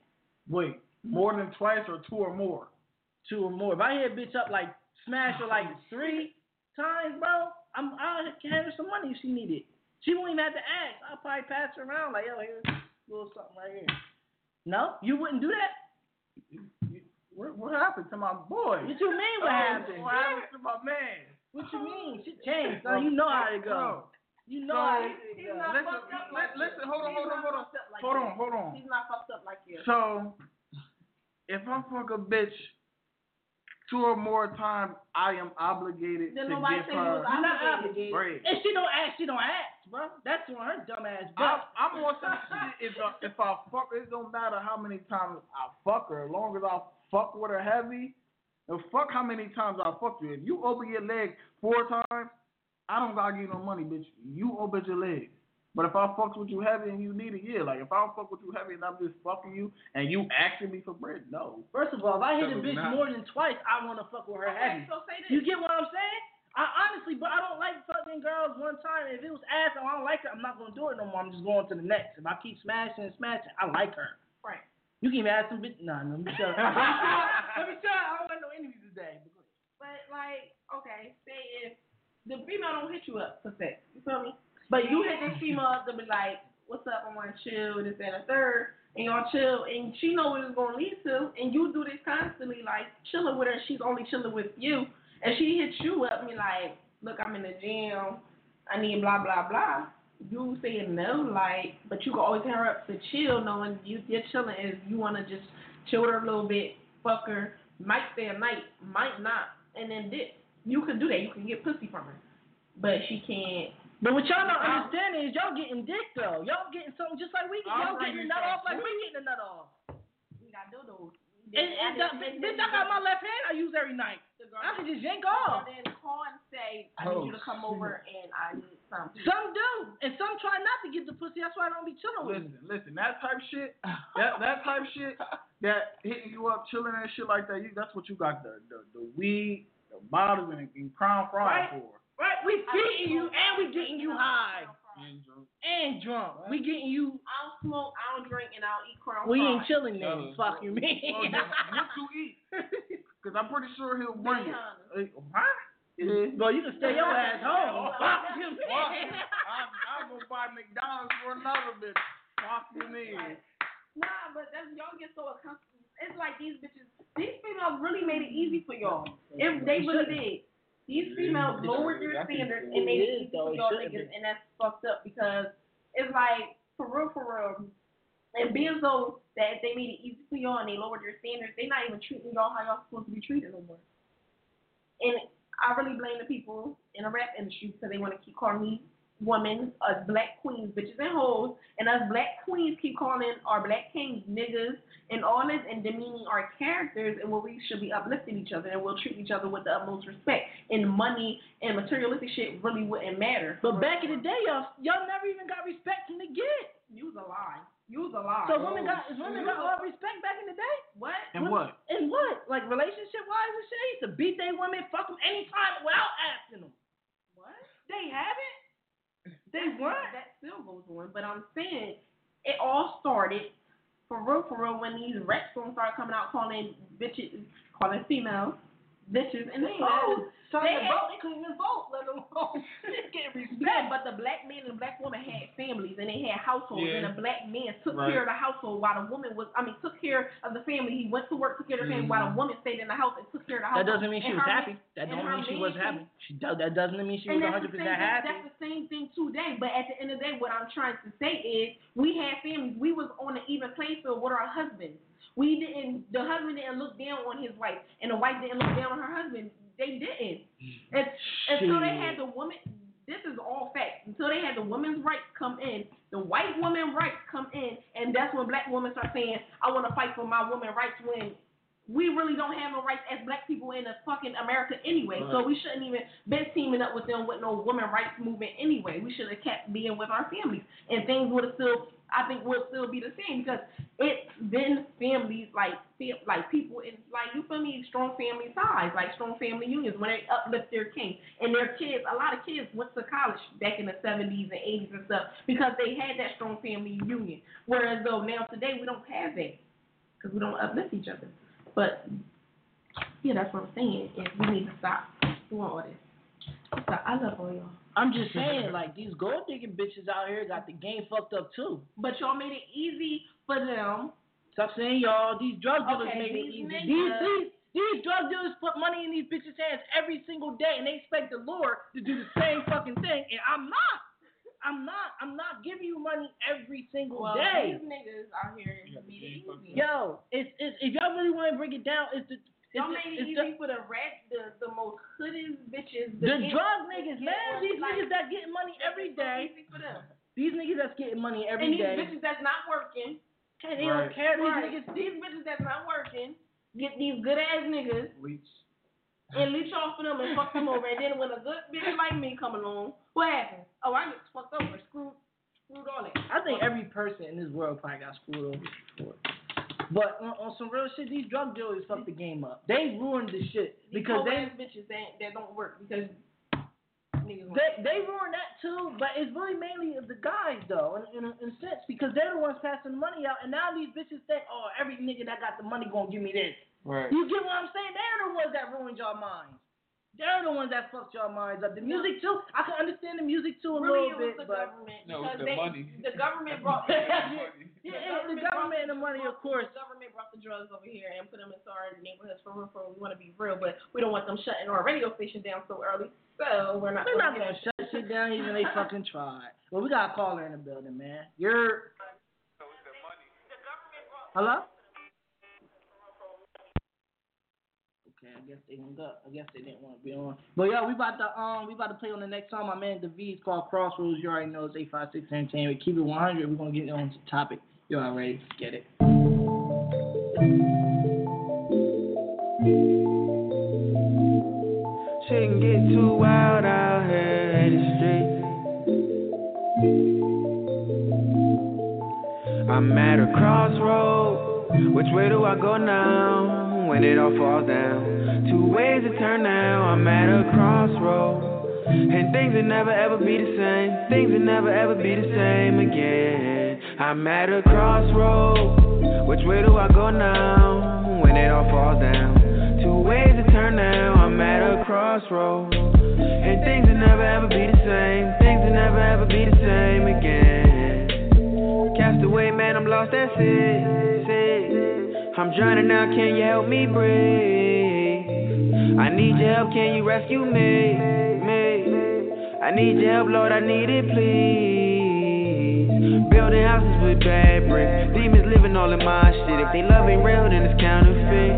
Wait, more than twice or two or more? Two or more. If I hit a bitch up like smash her like 3 times, bro, I'll hand her some money if she need it. She won't even have to ask. I'll probably pass her around like, yo, here's a little something right here. No, you wouldn't do that. What happened to my boy? What you mean what happened? What happened to my man? What you mean? Shit changed, bro. You know how it goes. You know how it goes. Listen, hold on. He's not fucked up like you. So, if I fuck a bitch 2 or more times, I am obligated then to give her. I'm not obligated. Break. If she don't ask, bro. That's on her dumb ass. I'm on some shit. If I fuck her, it don't matter how many times I fuck her. As long as I fuck with her heavy, and fuck how many times I fuck you. If you open your leg 4 times, I don't gotta give you no money, bitch. You open your leg. But if I fuck with you heavy and you need it, yeah. Like, if I don't fuck with you heavy and I'm just fucking you and you asking me for bread, no. First of all, if I hit a bitch more than twice, I want to fuck with her heavy. So say this. You get what I'm saying? I honestly, but I don't like fucking girls 1 time. If it was ass and I don't like her, I'm not going to do it no more. I'm just going to the next. If I keep smashing, I like her. Right. You can even ask some bitch. Nah, let me shut up. I don't want no interview today. But, like, okay, say if the female don't hit you up for sex, you feel me? But you hit this female up to be like, what's up, I want to chill, this, that, and a third, and y'all chill, and she know what it's going to lead to, and you do this constantly, like, chilling with her, she's only chilling with you, and she hits you up and be like, look, I'm in the gym, I need blah, blah, blah. You say no, like, but you can always hit her up to chill, knowing you're chilling is you want to just chill with her a little bit, fuck her, might stay a night, might not, and then dip. You can do that, you can get pussy from her, but she can't. But what y'all not understanding is y'all getting dick, though. Y'all getting something just like we get. Y'all getting a nut off like we getting a nut off. We got dildos. Bitch, I got my left hand I use every night. I can just yank off. And then call and say, I need you to come over and I need something. Some do. And some try not to get the pussy. That's why I don't be chilling with you. Listen, that type shit, that hitting you up, chilling and shit like that, that's what you got the weed, the bottles, and crown fry for. Right, we feeding you and we getting you high and drunk. We getting you. I don't smoke, I don't drink, and I don't eat corn. We ain't chilling then. Fuck you, man. What you eat? Because I'm pretty sure he'll bring it. Huh? Yeah. Well, you can stay your ass home. Fuck you, man. I'm gonna buy McDonald's for another bitch. Fuck you, man. Nah, but y'all get so accustomed. It's like these females really made it easy for y'all. If they really did. These females lowered their standards and made it easy for y'all niggas, and that's fucked up because it's like, for real. And being so that if they made it easy for y'all and they lowered their standards, they're not even treating y'all how y'all supposed to be treated no more. And I really blame the people in the rap industry because they want to keep calling me women, us black queens, bitches and hoes, and us black queens keep calling our black kings niggas and all this and demeaning our characters and where we should be uplifting each other and we'll treat each other with the utmost respect and money and materialistic shit really wouldn't matter. But back in the day, y'all never even got respect from the get. You was a lie. So women got all respect back in the day? What? And what? Like relationship-wise and shit? I used to beat they women, fuck them anytime without asking them. What? They haven't? They weren't. That still goes on, but I'm saying it all started for real when these rap songs started coming out calling females bitches and they vote. They couldn't even vote, let alone get respect. But the black man and the black woman had families and they had households, and the black man took care of the household while the woman took care of the family. He went to work, took care of the family while the woman stayed in the house and took care of the household. That doesn't mean she was happy. That don't mean she was happy. That doesn't mean she was 100% happy. That's the same thing today. But at the end of the day, what I'm trying to say is we had families. We was on an even playing field with our husbands. The husband didn't look down on his wife, and the wife didn't look down on her husband. They didn't. Until they had the woman, this is all fact, until they had the women's rights come in, the white women's rights come in, and that's when black women start saying, I want to fight for my women's rights when we really don't have no rights as black people in fucking America anyway. Right. So we shouldn't even been teaming up with them with no women's rights movement anyway. We should have kept being with our families, and things would have still I think we'll still be the same because it's been families, like people in, like, you feel me, strong family ties, like strong family unions when they uplift their king. And their kids, a lot of kids went to college back in the 70s and 80s and stuff because they had that strong family union. Whereas though now today we don't have that because we don't uplift each other. But yeah, that's what I'm saying. And we need to stop doing all this. I love all y'all. I'm just saying, like, these gold digging bitches out here got the game fucked up too. But y'all made it easy for them. Stop saying y'all. These drug dealers made it easy. These drug dealers put money in these bitches' hands every single day, and they expect the Lord to do the same fucking thing. And I'm not giving you money every single day. These niggas out here made it easy. Yo, it's if y'all really want to break it down, it's the y'all made it easy for the rats, the most hoodies bitches. The drug niggas, man. These niggas that getting money every day. Easy for them. These niggas that's getting money every day. And these bitches that's not working. And they don't care. These bitches that's not working get these good ass niggas. And leech off of them and fuck them over. And then when a good bitch like me come along, what happens? Oh, I get fucked over, screwed all that. I think every person in this world probably got screwed over before. But on some real shit, these drug dealers fucked the game up. They ruined the shit because these bitches that don't work because they ruined that too. But it's really mainly of the guys though, in a sense, because they're the ones passing the money out. And now these bitches think, oh, every nigga that got the money gonna give me this. Right. You get what I'm saying? They're the ones that ruined y'all minds. They're the ones that fucked y'all minds up. The music too, I can understand the music too a little bit. It was the government. No, it was the money. The government brought the money. The government and the money, of course. The government brought the drugs over here and put them into our neighborhoods for real. We want to be real, but we don't want them shutting our radio station down so early. So we're not gonna shut shit down even they fucking tried. Well, we got a caller in the building, man. You're. So it's the money. The government brought. Hello. I guess they didn't go. I guess they didn't want to be on. But yo, we about to play on the next song. My man DeVee, it's called Crossroads. You already know it's 856entertainment. Keep it 100. We're gonna get on to the topic. You already get it. She can get too wild out here in the street. I'm at a crossroad. Which way do I go now? When it all falls down, two ways to turn now. I'm at a crossroad, and things will never ever be the same. Things will never ever be the same again. I'm at a crossroad. Which way do I go now? When it all falls down, two ways to turn now. I'm at a crossroad, and things will never ever be the same. Things will never ever be the same again. Cast away, man, I'm lost. That's it. I'm drowning now, can you help me breathe? I need your help, can you rescue me? I need your help, Lord, I need it, please. Building houses with bad bricks. Demons living all in my shit. If they love ain't real, then it's counterfeit.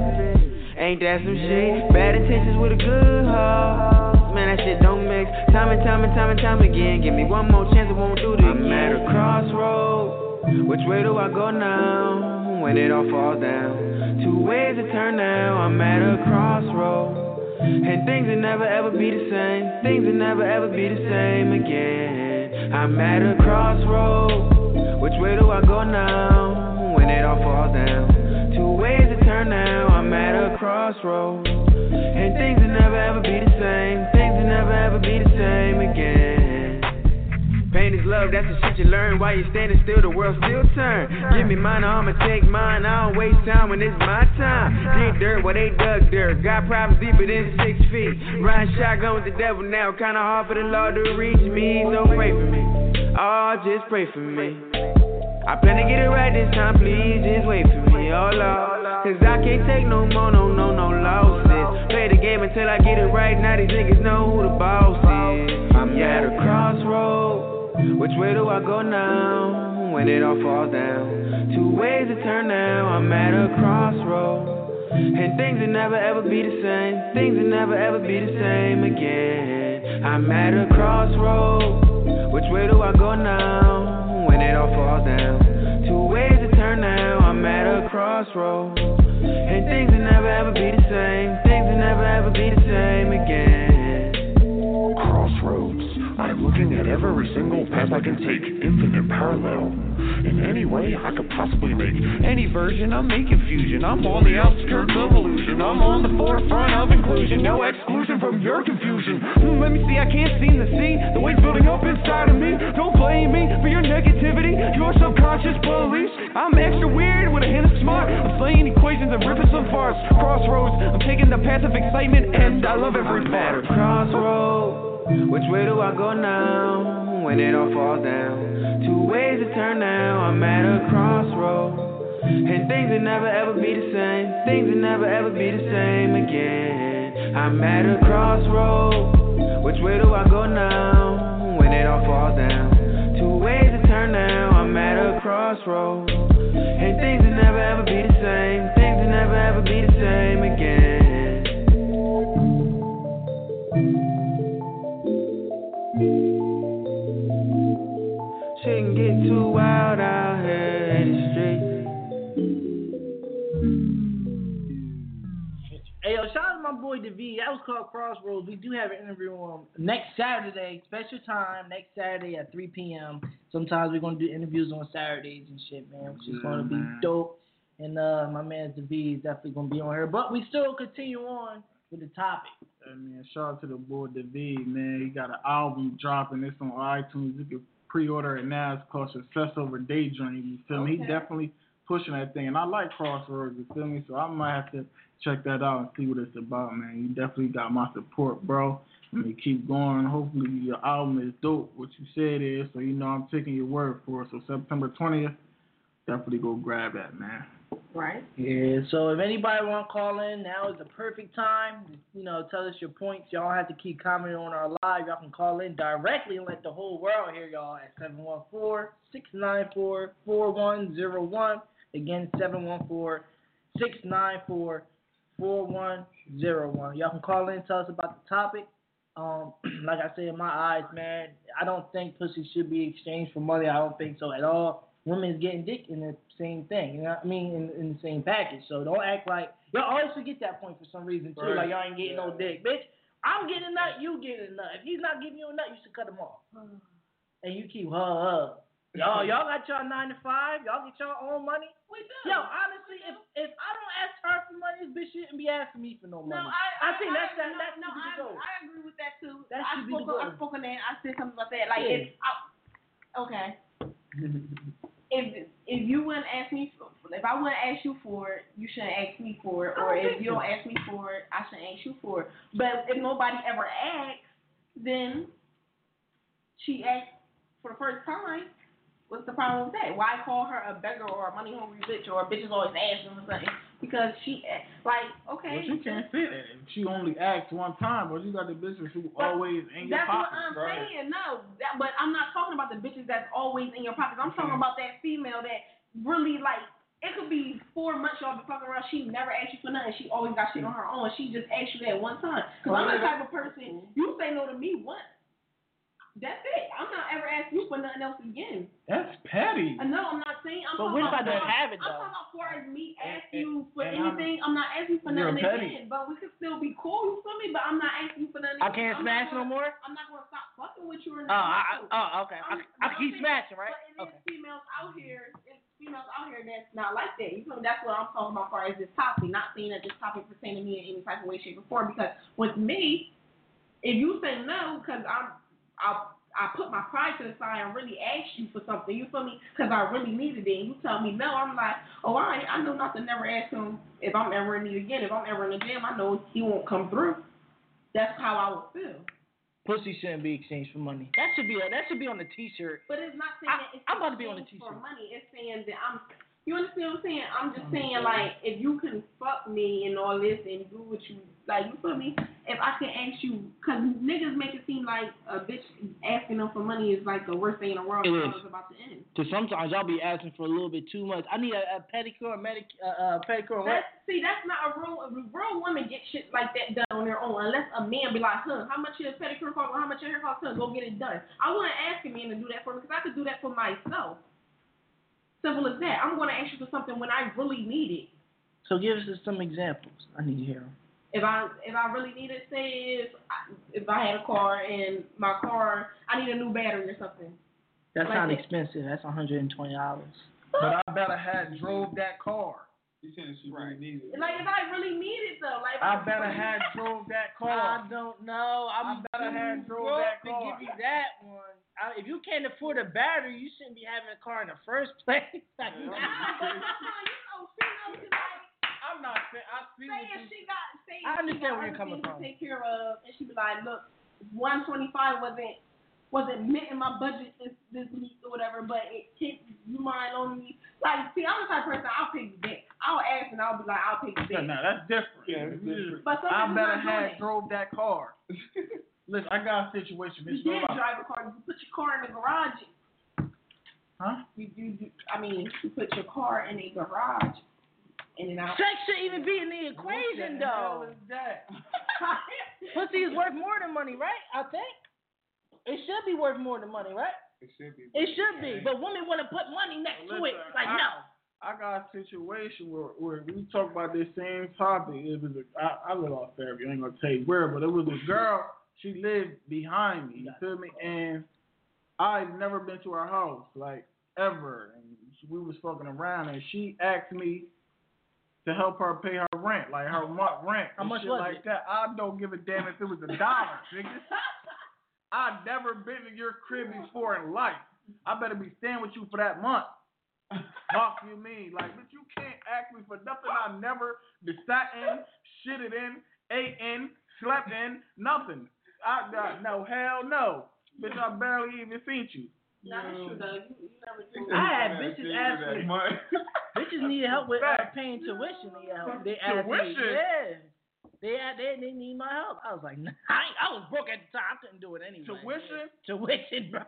Ain't that some shit? Bad intentions with a good heart. Man, that shit don't mix. Time and time and time and time again. Give me one more chance, I won't do this. I'm at a crossroad. Which way do I go now? When it all falls down, two ways to turn now. I'm at a crossroad, and things will never ever be the same. Things will never ever be the same again. I'm at a crossroad. Which way do I go now? When it all falls down, two ways to turn now. I'm at a crossroad, and things will never ever be the same. Things will never ever be the same again. Pain is love, that's the shit you learn. While you're standing still, the world still turn. Give me mine, I'ma take mine. I don't waste time when it's my time. Dig dirt, well they dug dirt. Got problems deeper than 6 feet. Riding shotgun with the devil now. Kinda hard for the Lord to reach me. So pray for me, oh just pray for me. I plan to get it right this time, please just wait for me, oh Lord. Cause I can't take no more, no losses. Play the game until I get it right. Now these niggas know who the boss is. I'm at a crossroad. Which way do I go now? When it all falls down, two ways to turn now. I'm at a crossroad, and things will never ever be the same. Things will never ever be the same again. I'm at a crossroad. Which way do I go now? When it all falls down, two ways to turn now. I'm at a crossroad, and things will never ever be the same. Things will never ever be the same again. Crossroads. I'm looking at every single path I can take, infinite parallel. in any way I could possibly make any version. I'm making fusion. I'm on the outskirts of illusion. I'm on the forefront of inclusion. No exclusion from your confusion. Let me see, I can't seem to see the weight's building up inside of me. Don't blame me for your negativity, your subconscious beliefs. I'm extra weird with a hint of smart. I'm slaying equations and ripping some farts. Crossroads, I'm taking the path of excitement, and I love every matter. Crossroads, which way do I go now? When it all falls down, two ways to turn now. I'm at a crossroads, and things will never ever be the same. Things will never ever be the same again. I'm at a crossroads, which way do I go now? When it all falls down, two ways to turn now. I'm at a crossroads, and things will never ever be the same. Things will never ever be the same again. Shouldn't get too wild out here in the streets. Hey, yo, shout out to my boy DeVee. That was called Crossroads. We do have an interview on next Saturday, special time, next Saturday at 3 p.m. Sometimes we're going to do interviews on Saturdays and shit, man, which is going to be dope. And my man DeVee is definitely going to be on here. But we still continue on with the topic. I mean, shout out to the boy DeVee, man. He got an album dropping. It's on iTunes. You can pre-order it now. It's called Success Over Daydream. You feel me? He's definitely pushing that thing. And I like Crossroads, you feel me? So I might have to check that out and see what it's about, man. You definitely got my support, bro. I mean, keep going. Hopefully your album is dope, what you said is. So, you know, I'm taking your word for it. So September 20th, definitely go grab that, man. Right. Yeah, so if anybody want to call in, now is the perfect time. You know, tell us your points. Y'all have to keep commenting on our live. Y'all can call in directly and let the whole world hear y'all at 714-694-4101. Again, 714-694-4101. Y'all can call in and tell us about the topic. Like I said, in my eyes, man, I don't think pussy should be exchanged for money. I don't think so at all. Women's getting dick in the same thing, you know what I mean, in the same package. So don't act like, y'all always forget that point for some reason, too. Right. Like, y'all ain't getting no dick. Bitch, I'm getting a nut, you getting a nut. If he's not giving you a nut, you should cut him off. And you keep, Y'all got y'all 9 to 5. Y'all get y'all own money. We do. Yo, honestly, if I don't ask her for money, this bitch shouldn't be asking me for no money. No, I think that's no, the goal. I agree with that, too. That should be the goal. I spoke on that. I said something about that. Like, If you wouldn't ask me, if I wouldn't ask you for it, you shouldn't ask me for it. Or if you don't ask me for it, I shouldn't ask you for it. But if nobody ever asks, then she asked for the first time. What's the problem with that? Why call her a beggar or a money hungry bitch or a bitch is always asking for something? Because she Well, she can't say that. If she only asked one time, but you got the bitches who always in your pockets. That's what I'm saying. No, but I'm not talking about the bitches that's always in your pockets. I'm talking about that female that really it could be 4 months y'all been fucking around. She never asked you for nothing. She always got shit on her own. She just asked you that one time. Because I'm the type of person, you say no to me once. That's it. I'm not ever asking you for nothing else again. That's petty. No, I'm not saying. But we're about to have it, though. I'm talking about far as me asking you for anything. I'm not asking for nothing again. But we could still be cool, you feel me? But I'm not asking you for nothing. I can't smash no more? I'm not going to stop fucking with you or nothing. Okay. I keep smashing, right? But it's females out here that's not like that. You feel me? That's what I'm talking about far as this topic. Not saying that this topic pertained to me in any type of way, shape, or form. Because with me, if you say no, because I put my pride to the side and really asked you for something, you feel me? Because I really needed it. And you tell me no, I'm like, I know not to never ask him if I'm ever in need again. If I'm ever in the gym, I know he won't come through. That's how I would feel. Pussy shouldn't be exchanged for money. That should be on the T-shirt. But it's not saying that it's about to be on the T-shirt for money. It's saying that you understand what I'm saying? I'm just saying, if you can fuck me and all this and do what you, you feel me? If I can ask you, because niggas make it seem like a bitch asking them for money is like the worst thing in the world. It is. About to end. Because sometimes y'all be asking for a little bit too much. I need a pedicure, pedicure. See, that's not a rule. A real woman get shit like that done on their own unless a man be like, how much your pedicure cost? Or how much your hair cost? Go get it done. I wasn't asking men to do that for me because I could do that for myself. Simple as that. I'm going to ask you for something when I really need it. So give us some examples. I need to hear them. If I really need it, say if I had a car and my car, I need a new battery or something. That's like not expensive. That's $120. But I better had drove that car. You said that she really needed it. Like, if I really needed though, like I better had drove that car. I don't know. I better had drove that car. To give you that one. If you can't afford a battery, you shouldn't be having a car in the first place. Like, yeah, I'm not saying. I understand where you're coming from. Take care of, and she be like, look, 125 wasn't meant in my budget this week or whatever, but it kicked you mind on me. Like, see, I'm the type of person, I'll pay you back. I'll ask and I'll be like, I'll pay you back. No, that's different. Yeah, that's different. But I better have drove that car. Listen, I got a situation. You did drive a car. You put your car in the garage. Huh? You put your car in a garage. Sex should even be in the equation, though. What the hell is that? Pussy is worth more than money, right? I think. It should be worth more than money, right? It should be. But women want to put money next to it. Like, no. I got a situation where we talk about this same topic. It was I live off therapy. I ain't going to tell you where, but it was a girl. She lived behind me. You feel me? And I've never been to her house, like, ever. And we was fucking around, and she asked me to help her pay her rent, like her month rent. How much shit was like it? That. I don't give a damn if it was $1, nigga. I've never been to your crib before in life. I better be staying with you for that month. Fuck you mean? Like, but you can't ask me for nothing I never sat in, shitted in, ate in, slept in, nothing. I got no, hell no. Bitch, I barely even seen you. No, that's true, though. You never do that. I had bitches ask me. Bitches need help with paying tuition. They asked me. Yeah. They need my help. I was like, nah, I was broke at the time. I couldn't do it anyway. Tuition, bro.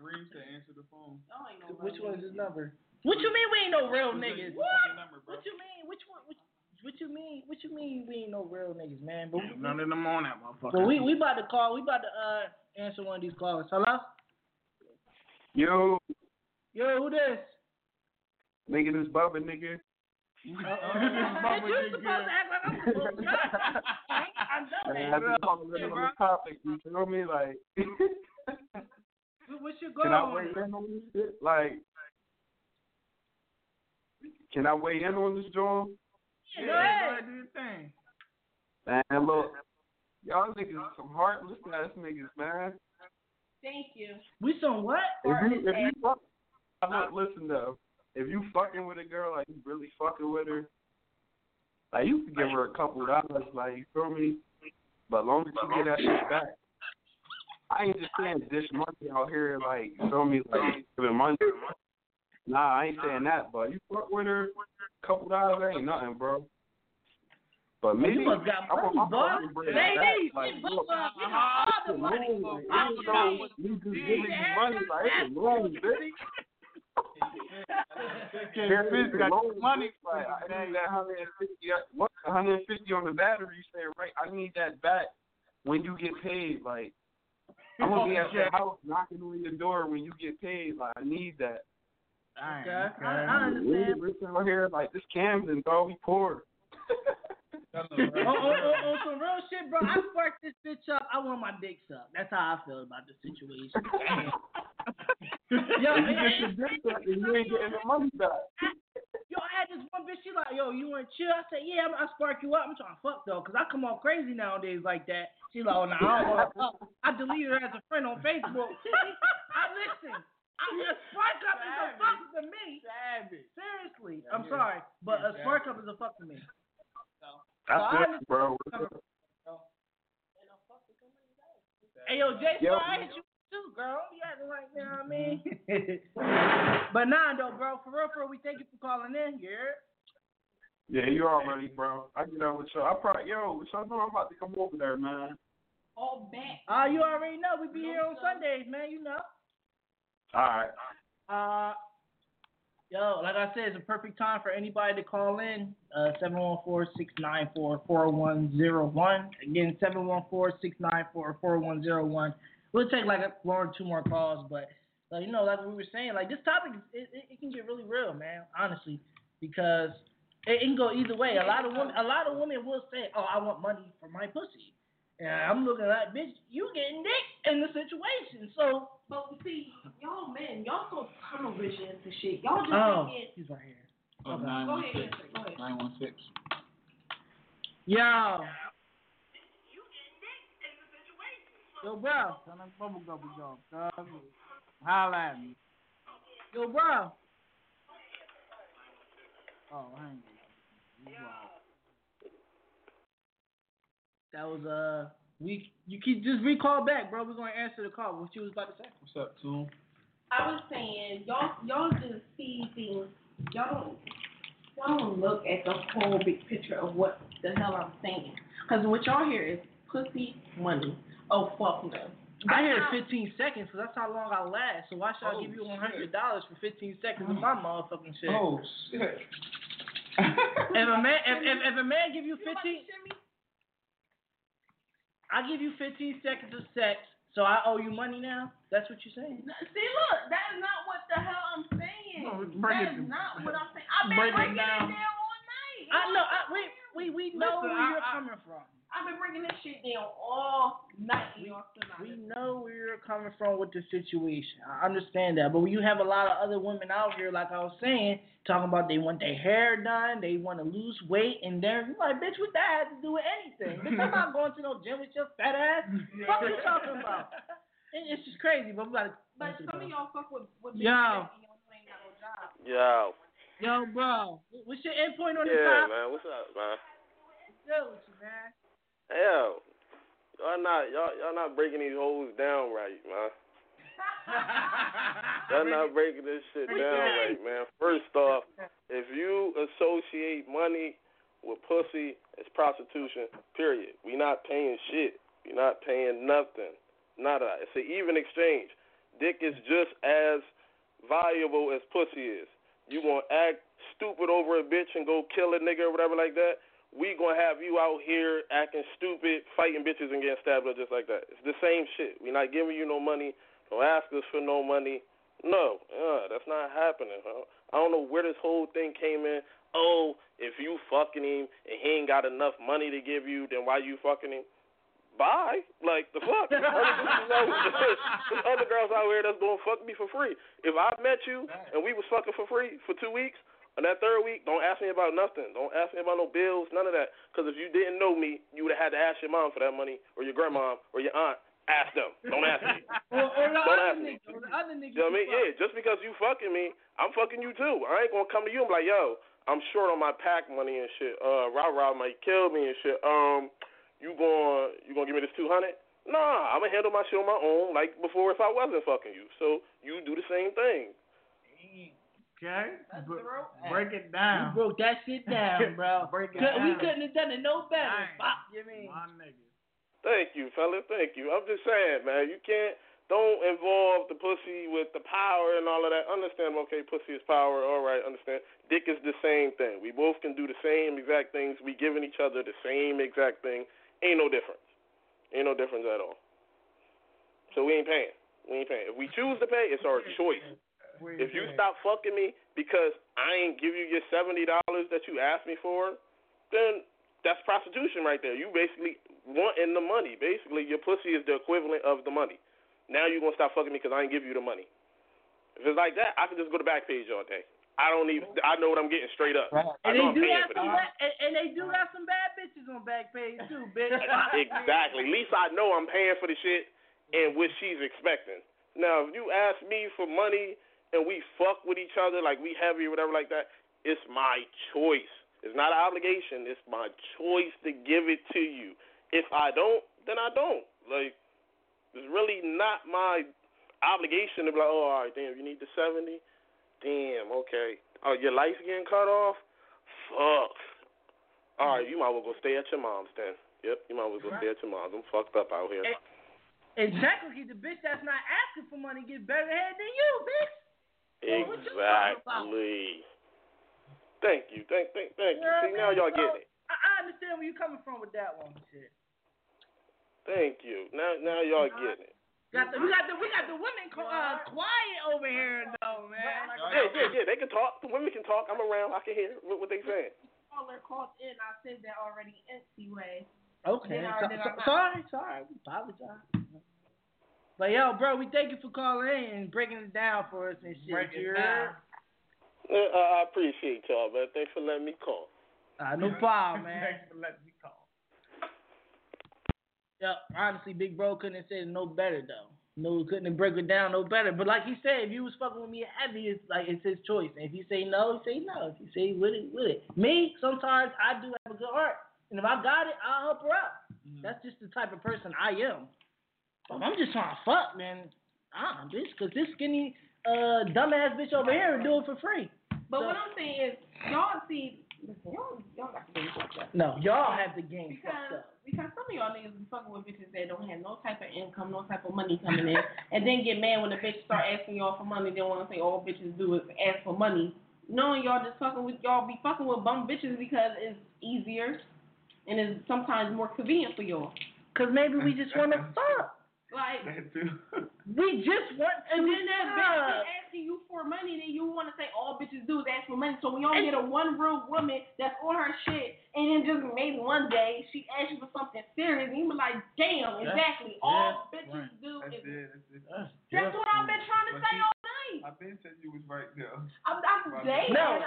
Rings to answer the phone. No, ain't no Which one's his number? What you mean we ain't no real niggas? What? Number, what you mean? Which one? What you mean? What you mean we ain't no real niggas, man? But none of them on that motherfucker. But we about to call. We about to answer one of these callers. Hello. Yo, who this? Nigga, this Bubba, nigga. You supposed to act like I'm supposed to. I know that. I've been talking about this topic. You feel me? Like, what's your goal? Can I weigh in on this shit? Like, can I weigh in on this, John? Yeah, go ahead. Do your thing. Man, look, y'all niggas are some heartless ass niggas, man. Thank you. We some what? Listen though, if you fucking with a girl, like you really fucking with her, like you can give her a couple dollars, like you feel me? But long as you get that shit back, I ain't just saying dish money out here, like you feel me? Like giving money. Nah, I ain't saying that, but you fuck with her, a couple dollars ain't nothing, bro. But me, you must got money, bro. Ladies, like, give all the money. You just giving me money, like it's a loan, bitch. It's a loan, money. Like, I need that 150. What? 150 on the battery? You said right. I need that back when you get paid. Like, I'm gonna be at your house knocking on your door when you get paid. Like, I need that. Okay. I understand. We're here like this Camden, bro. We poor. On some real shit, bro. I sparked this bitch up. I want my dick sucked. That's how I feel about the situation. Yo, you get your dick sucked and you ain't getting the money back. Yo, I had this one bitch. She like, yo, you want to chill? I said, yeah, I spark you up. I'm trying to fuck though, cause I come off crazy nowadays like that. She like, oh no, I don't want to fuck. I deleted her as a friend on Facebook. A spark up is a fuck to me. Savage. Seriously, yeah, I'm sorry, but a spark up is a fuck to me. That's it, bro. Hey, yo, Jason, I hit you too, girl. You acting like, you know what I mean? But nah, though, bro, for real, we thank you for calling in. Yeah, you already, bro. I get out with y'all. I'm about to come over there, man. All back. You already know. We be here on Sundays, man, you know. All right. Yo, like I said, it's a perfect time for anybody to call in, 714-694-4101. Again, 714-694-4101. We'll take like one or two more calls, but, you know, like we were saying, like this topic, it can get really real, man, honestly, because it can go either way. A lot of women will say, oh, I want money for my pussy. And I'm looking like, bitch, you getting dick in the situation. So, but see, y'all men, y'all so tunnel vision and shit. Y'all just thinking. He's right here. Oh, okay. 916. Go ahead. 916. Yo. You getting dick in the situation. Yo, bro. Holla at me. Yo, bro. Oh, hang on. Wow. That was you keep just recall back, bro. We're gonna answer the call. What you was about to say? What's up, Tool? I was saying y'all just see things. Y'all don't look at the whole big picture of what the hell I'm saying. Cause what y'all hear is pussy money. Oh fuck no. I hear 15 seconds, so that's how long I last. So why should I give you $100 for 15 seconds of my motherfucking shit? Oh shit. if a man give you 15. I give you 15 seconds of sex, so I owe you money now? That's what you're saying? See, look, that is not what the hell I'm saying. That is not what I'm saying. I've been breaking it down all night. We know where you're coming from. I've been breaking this shit down all night. We know where you're coming from with the situation. I understand that. But when you have a lot of other women out here, like I was saying, talking about they want their hair done, they want to lose weight, and they're like, bitch, what that has to do with anything? Bitch, I'm not going to no gym with your fat ass. What are you talking about? It's just crazy, but we got to... But some of y'all fuck with me. Yo. Yo. Yo, bro. What's your endpoint on this topic? Yeah, man. What's up, man? What's good with you, man? Hell, y'all not breaking these hoes down right, man. Y'all not breaking this shit down right, man. First off, if you associate money with pussy, it's prostitution, period. We not paying shit. We not paying nothing. Nada. It's an even exchange. Dick is just as valuable as pussy is. You gonna act stupid over a bitch and go kill a nigga or whatever like that? We gonna have you out here acting stupid, fighting bitches and getting stabbed up just like that. It's the same shit. We not giving you no money. Don't ask us for no money. No, that's not happening. Huh? I don't know where this whole thing came in. Oh, if you fucking him and he ain't got enough money to give you, then why you fucking him? Bye. Like, the fuck? There's other girls out here that's gonna fuck me for free. If I met you and we was fucking for free for 2 weeks, and that third week, don't ask me about nothing. Don't ask me about no bills, none of that. Because if you didn't know me, you would have had to ask your mom for that money, or your grandma, or your aunt. Ask them. Don't ask me. or the other nigga. Or the other nigga. You know what I mean? Yeah, just because you fucking me, I'm fucking you too. I ain't going to come to you and be like, yo, I'm short on my pack money and shit. Rah-rah might kill me and shit. You gonna give me this $200? Nah, I'm going to handle my shit on my own like before if I wasn't fucking you. So you do the same thing. Okay, break it down. You broke that shit down, bro. Break it down. We couldn't have done it no better. You mean? My nigga. Thank you, fella. Thank you. I'm just saying, man. You can't. Don't involve the pussy with the power and all of that. Understand? Okay, pussy is power. All right, understand. Dick is the same thing. We both can do the same exact things. We giving each other the same exact thing. Ain't no difference. Ain't no difference at all. So we ain't paying. We ain't paying. If we choose to pay, it's our choice. If you stop fucking me because I ain't give you your $70 that you asked me for, then that's prostitution right there. You basically wanting the money. Basically, your pussy is the equivalent of the money. Now you're going to stop fucking me because I ain't give you the money. If it's like that, I can just go to Backpage all day. I know what I'm getting straight up. And they do have some bad bitches on Backpage too, bitch. Exactly. At least I know I'm paying for the shit and what she's expecting. Now, if you ask me for money and we fuck with each other, like we heavy or whatever like that, it's my choice. It's not an obligation. It's my choice to give it to you. If I don't, then I don't. Like, it's really not my obligation to be like, oh, all right, damn, you need the 70? Damn, okay. Oh, your lights getting cut off? Fuck. All right, you might as well go stay at your mom's then. Yep, you might as well go stay at your mom's. I'm fucked up out here. And technically, the bitch that's not asking for money gets better head than you, bitch. Exactly. Thank you. See, now y'all get it. I understand where you're coming from with that one, shit. Thank you. Now y'all get it. We got the women quiet over here though, man. Yeah. They can talk. The women can talk. I'm around. I can hear what they saying. Caller called in. I said that already anyway. Okay. Sorry. I apologize. But, yo, bro, we thank you for calling in and breaking it down for us and shit. I appreciate y'all, man. Thanks for letting me call. No problem, man. Thanks for letting me call. Yep, honestly, Big Bro couldn't have said it no better, though. No, couldn't break it down no better. But like he said, if you was fucking with me heavy, it's like it's his choice. And if you say no, he say no. If you say with it, with it. Me, sometimes I do have a good heart. And if I got it, I'll help her out. Mm-hmm. That's just the type of person I am. But I'm just trying to fuck, man. I'm bitch, because this skinny dumbass bitch over here will do it for free. But so, what I'm saying is, y'all see, y'all got the game fucked up. No, y'all have the game fucked up. Because some of y'all niggas be fucking with bitches that don't have no type of income, no type of money coming in, and then get mad when the bitch start asking y'all for money. They want to say all bitches do is ask for money. Knowing y'all just fucking with, y'all be fucking with bum bitches because it's easier and it's sometimes more convenient for y'all. Because maybe we just want to fuck. Like, we just want to. And then that bitch is asking you for money, then you want to say all bitches do is ask for money. So we all get a one real woman that's on her shit, and then just maybe one day she asks you for something serious, and you be like, damn, exactly. All bitches do is. That's what I've been trying to say all night. I've been telling you was right now. I'm dating. No.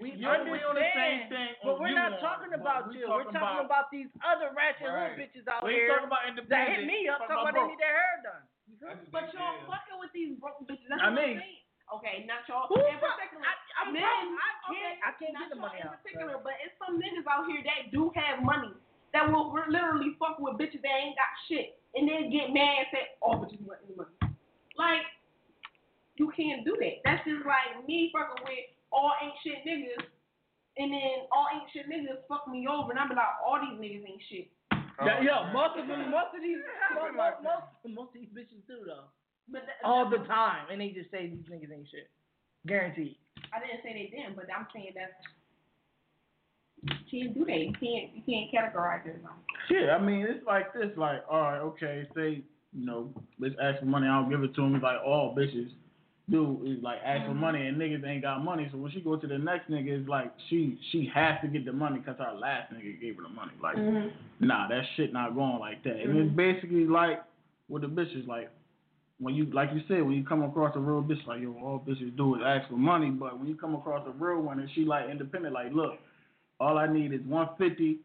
We on the same thing. But we're not talking about you. We're talking about these other ratchet hood bitches out here that hit me up talking about they need their hair done. But y'all fucking with these broke bitches. That's what I'm saying. Okay, not y'all in particular. I can't get the money out. Not y'all in particular, but it's some niggas out here that do have money that will literally fuck with bitches that ain't got shit and then get mad and say, oh, bitches want any money. Like, you can't do that. That's just like me fucking with all ain't shit niggas, and then all ain't shit niggas fuck me over, and I be like, all these niggas ain't shit. Most of these bitches do though, but all the time, and they just say these niggas ain't shit, guaranteed. I didn't say they didn't, but I'm saying that you can't do that. You can't categorize it. Yeah, I mean it's like this, like all right, okay, say let's ask for money, I'll give it to them. It's like all bitches do is like ask for money and niggas ain't got money, so when she go to the next nigga, it's like she has to get the money because her last nigga gave her the money. Like, nah, that shit not going like that. And it's basically like with the bitches, like when you like you said, when you come across a real bitch, like yo, all bitches do is ask for money, but when you come across a real one and she like independent, like look, all I need is 150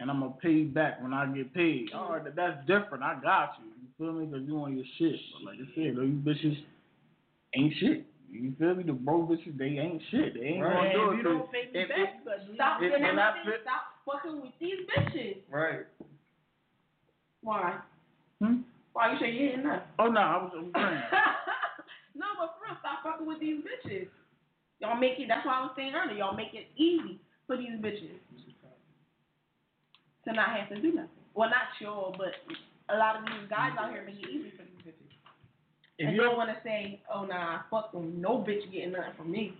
and I'm gonna pay you back when I get paid. All right, that's different. I got you. You feel me? Because you on your shit. But like I said, those bitches ain't shit. You feel me? The bro bitches, they ain't shit. They ain't gonna do it. You don't pay me back, but stop fucking with these bitches. Right. Why? Why you say you hitting up? Oh no, I'm playing. No, but for real, stop fucking with these bitches. Y'all make it. That's why I was saying earlier. Y'all make it easy for these bitches to not have to do nothing. Well, not y'all, but a lot of these guys out here make it easy for these bitches. If you don't want to say, oh, nah, fuck them, no bitch getting nothing from me.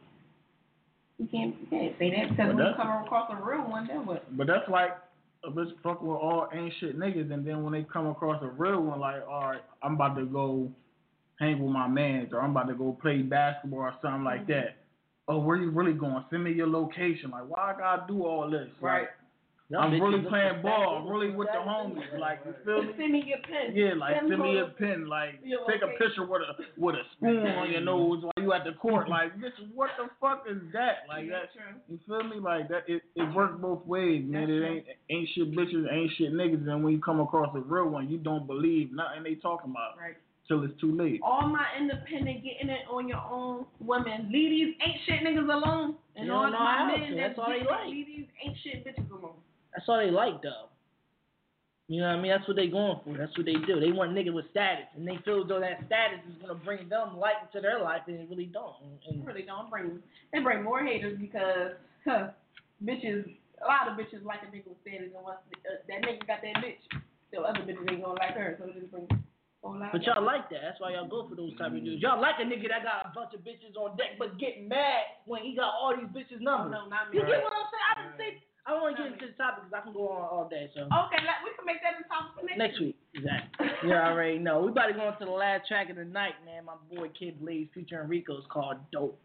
You can't say that because when you come across a real one, then what? But that's like a bitch fucking with all ain't shit niggas, and then when they come across a real one, like, all right, I'm about to go hang with my mans, or I'm about to go play basketball or something like that. Oh, where you really going? Send me your location. Like, why I got to do all this? Right. Like, I'm really playing ball. I'm really with the homies. Like, you feel me? Send me your pen. Yeah, like, send me your pen. Like, take a picture with a spoon on your nose while you at the court. Like, bitch, what the fuck is that? Like, that, you feel me? Like, that it works both ways, man. It ain't shit bitches, ain't shit niggas. And when you come across a real one, you don't believe nothing they talking about. Right. Till it's too late. All my independent getting it on your own women. Leave these ain't shit niggas alone. And all my men that's all they like. Leave these ain't shit bitches alone. That's all they like, though. You know what I mean? That's what they going for. That's what they do. They want niggas with status, and they feel as though that status is going to bring them light into their life, and it really don't. It really don't. They bring more haters because bitches, a lot of bitches like a nigga with status, and once that nigga got that bitch, so other bitches ain't going to like her, so they just bring whole lot. But y'all like that. That's why y'all go for those type of dudes. Y'all like a nigga that got a bunch of bitches on deck, but get mad when he got all these bitches numbers. Oh, no, not me. You get what I'm saying? I just say... I don't want to get into this topic because I can go on all day. So okay, we can make that a topic for next week. Exactly. You already know. We about to go into the last track of the night, man. My boy Kid Blaze featuring Rico is called Dope.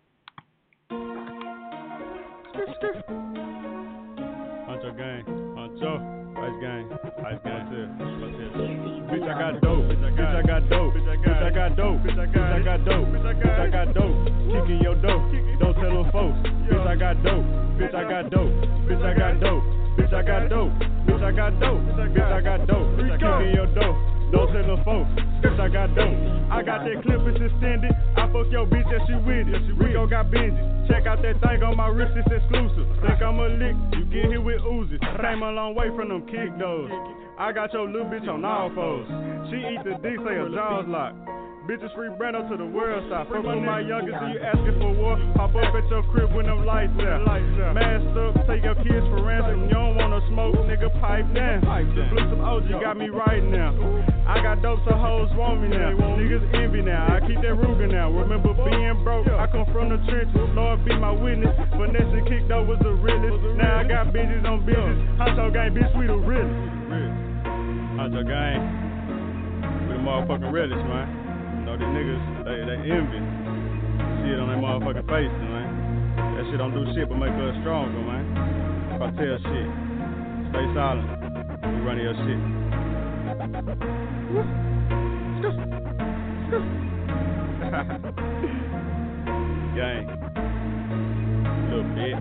dope, bitch, I got dope, bitch, I got dope, kicking your dope, don't tell them folks, bitch, I got dope, bitch, I got dope, bitch, I got dope, bitch, I got dope, bitch, I got dope, bitch, I got dope, kicking your dope, don't tell them folks, bitch, I got dope, I got that clip, it's extended, I fuck your bitch, yeah, she with it, Rico got Benjis. Check out that thing on my wrist, it's exclusive. Think I'm a lick, you get hit with oozes. Came a long way from them kick doors. I got your little bitch on all fours. She eat the dick, say her jaw's locked. Bitches free brand up to the world side. Fuck with my youngest and you asking for war. Pop up at your crib when them lights out. Masked up, take your kids for ransom. You don't want no smoke, nigga, pipe down. Just blew some OG, got me right now. I got dope so hoes want me now. Niggas envy now, I keep that Ruger now. Remember being broke, I come from the trenches. Lord be my witness, finesse and kick though was the realest. Now I got bitches on business. Huncho gang, bitch, we the realest. Huncho gang, we the motherfucking realest, man. These niggas, they envy shit on their motherfucking faces, man. That shit don't do shit but make us stronger, man. If I tell shit, stay silent. We run your shit. Gang. Little bitch.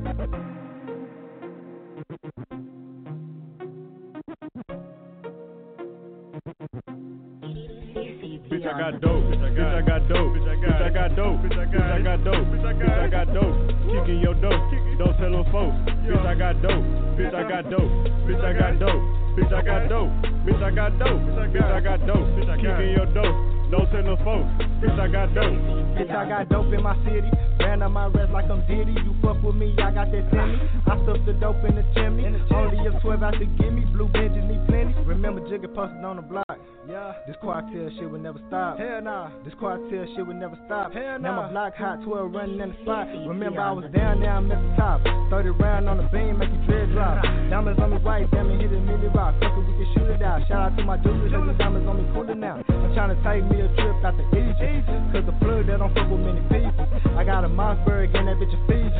Bitch, I got dope. Bitch, I got dope. Bitch, I got dope. Bitch, I got dope. Bitch, I got dope. Kicking your dope. Don't tell them folks. Bitch, I got dope. Bitch, I got dope. Bitch, I got dope. Bitch, I got dope. Bitch, I got dope. Bitch, I got dope. Kicking your dope. Don't tell them folks. Bitch, I got dope. Bitch, I got dope in my city. Ran on my rest like I'm Diddy. You fuck with me, I got that Timmy. I stuffed the dope in the chimney. Only if 12 out to give me. Blue Benjis need plenty. Remember Jigga posted on the block. Yeah, this cartel shit would never stop. Hell nah, this cartel shit would never stop. Hell nah, now my block hot, 12 running in the spot. Remember I was down there, I'm at the top. 30 round on the beam, make you dread drop. Diamonds on me right, damn it, hit it, mini rock. Fuck it, we can shoot it out. Shout out to my dudes, cause the diamonds on me cooler now. I'm trying to take me a trip out to Egypt, cause the plug that don't fuck with many people. I got a Mossberg and that bitch a Fiji.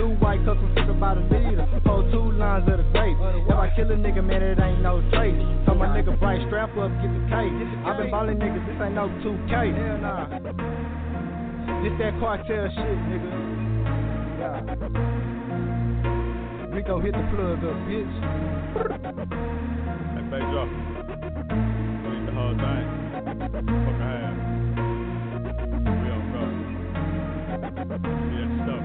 Two white cups from sick about a leader. Pull two lines of the grape. If I kill a nigga, man, it ain't no trace. So my nigga Bright, strap up, get the K. I've been ballin' niggas, this ain't no 2K. Hell nah. This that cartel shit, nigga. Yeah. Rico hit the plug up, bitch. Hey, baby, drop. We need the whole thing. Fuck her ass. We on go. We that stuff.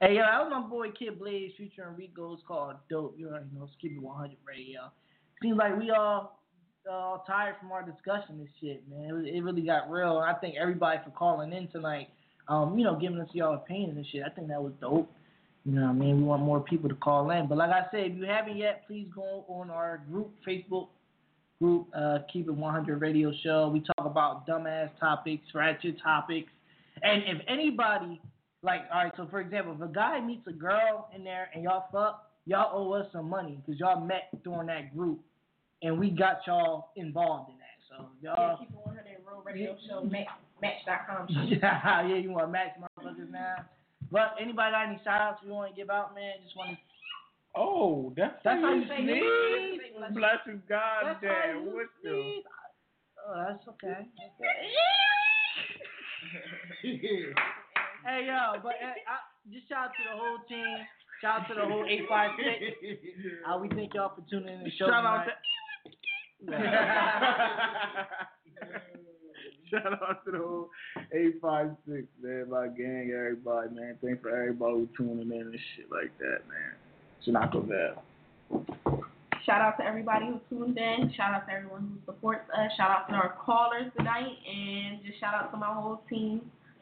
Hey, yo, that was my boy Kid Blaze featuring Rico's called Dope. You already know, Keep it 100 Radio. Seems like we all tired from our discussion this shit, man. It really got real. I thank everybody for calling in tonight, you know, giving us y'all opinions and shit. I think that was dope. You know what I mean? We want more people to call in. But like I said, if you haven't yet, please go on our group, Facebook group, Keep it 100 Radio Show. We talk about dumbass topics, ratchet topics. And if anybody... Like, all right, so for example, if a guy meets a girl in there and y'all fuck, y'all owe us some money because y'all met during that group and we got y'all involved in that. So, y'all. Yeah, keep on her that real radio show, match.com. Yeah, you want to match motherfuckers now. But anybody got any shout outs you want to give out, man? Just want to. Oh, that's how you sneeze. Blessing God, damn. What's the. Oh, that's okay. Hey, yo, but just shout out to the whole team. Shout out to the whole 856. We thank y'all for tuning in the show. Shout out to... Shout out to the whole 856, man, my gang, everybody, man. Thanks for everybody who tuning in and shit like that, man. It's Nockavel. Shout out to everybody who tuned in. Shout out to everyone who supports us. Shout out to our callers tonight. And just shout out to my whole team.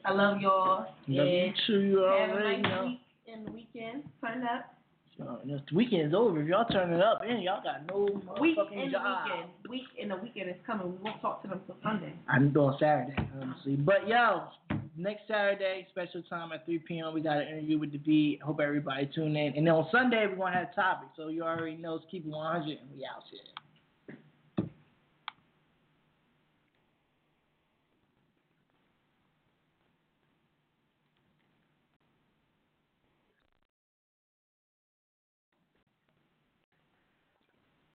I love y'all. Love you too, you already know. And the weekend, turn up. The weekend's over. If y'all turn it up, man, y'all got no motherfucking job. The weekend is coming. We won't talk to them till Sunday. I'm doing Saturday, honestly. But yo, next Saturday, special time at 3 p.m. We got an interview with DeVee. Hope everybody tune in. And then on Sunday, we're gonna have topics. So you already know. It's Keep It 100, and we out here.